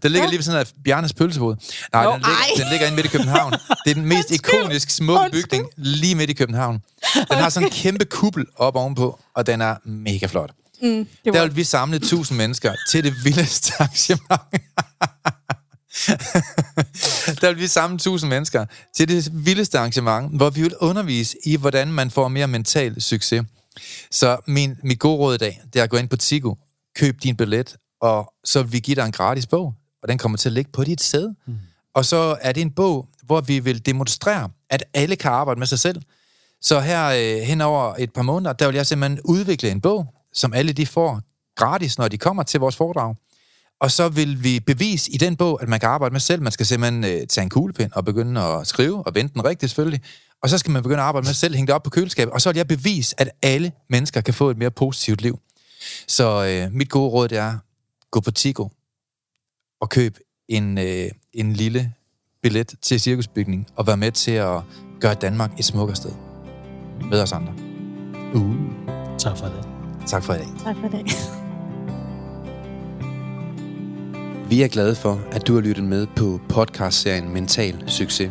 Det ligger lige ved siden af Bjarnes pølsebod. Nej, den ligger inde midt i København. Det er den mest ikonisk smukke bygning lige midt i København. Den har sådan en kæmpe kuppel op ovenpå, og den er mega flot. Der ville vi samle 1000 mennesker til det vildeste arrangement. Der ville vi samle 1000 mennesker til det vildeste arrangement, hvor vi ville undervise i, hvordan man får mere mental succes. Så mit gode råd i dag, det er at gå ind på TIGU, køb din billet, og så vil vi give dig en gratis bog, og den kommer til at ligge på dit sæde. Og så er det en bog, hvor vi vil demonstrere, at alle kan arbejde med sig selv. Så her hen over et par måneder, der vil jeg simpelthen udvikle en bog, som alle de får gratis, når de kommer til vores foredrag. Og så vil vi bevise i den bog, at man kan arbejde med sig selv. Man skal simpelthen tage en kuglepen og begynde at skrive, og vende den rigtigt selvfølgelig. Og så skal man begynde at arbejde med sig selv, hænge det op på køleskabet. Og så vil jeg bevise, at alle mennesker kan få et mere positivt liv. Så mit gode råd er, gå på TIGU og køb en lille billet til Cirkusbygningen, og være med til at gøre Danmark et smukkere sted. Med os andre. Tak for i dag. Tak for i dag. Tak for i dag. Vi er glade for, at du har lyttet med på podcastserien Mental Succes.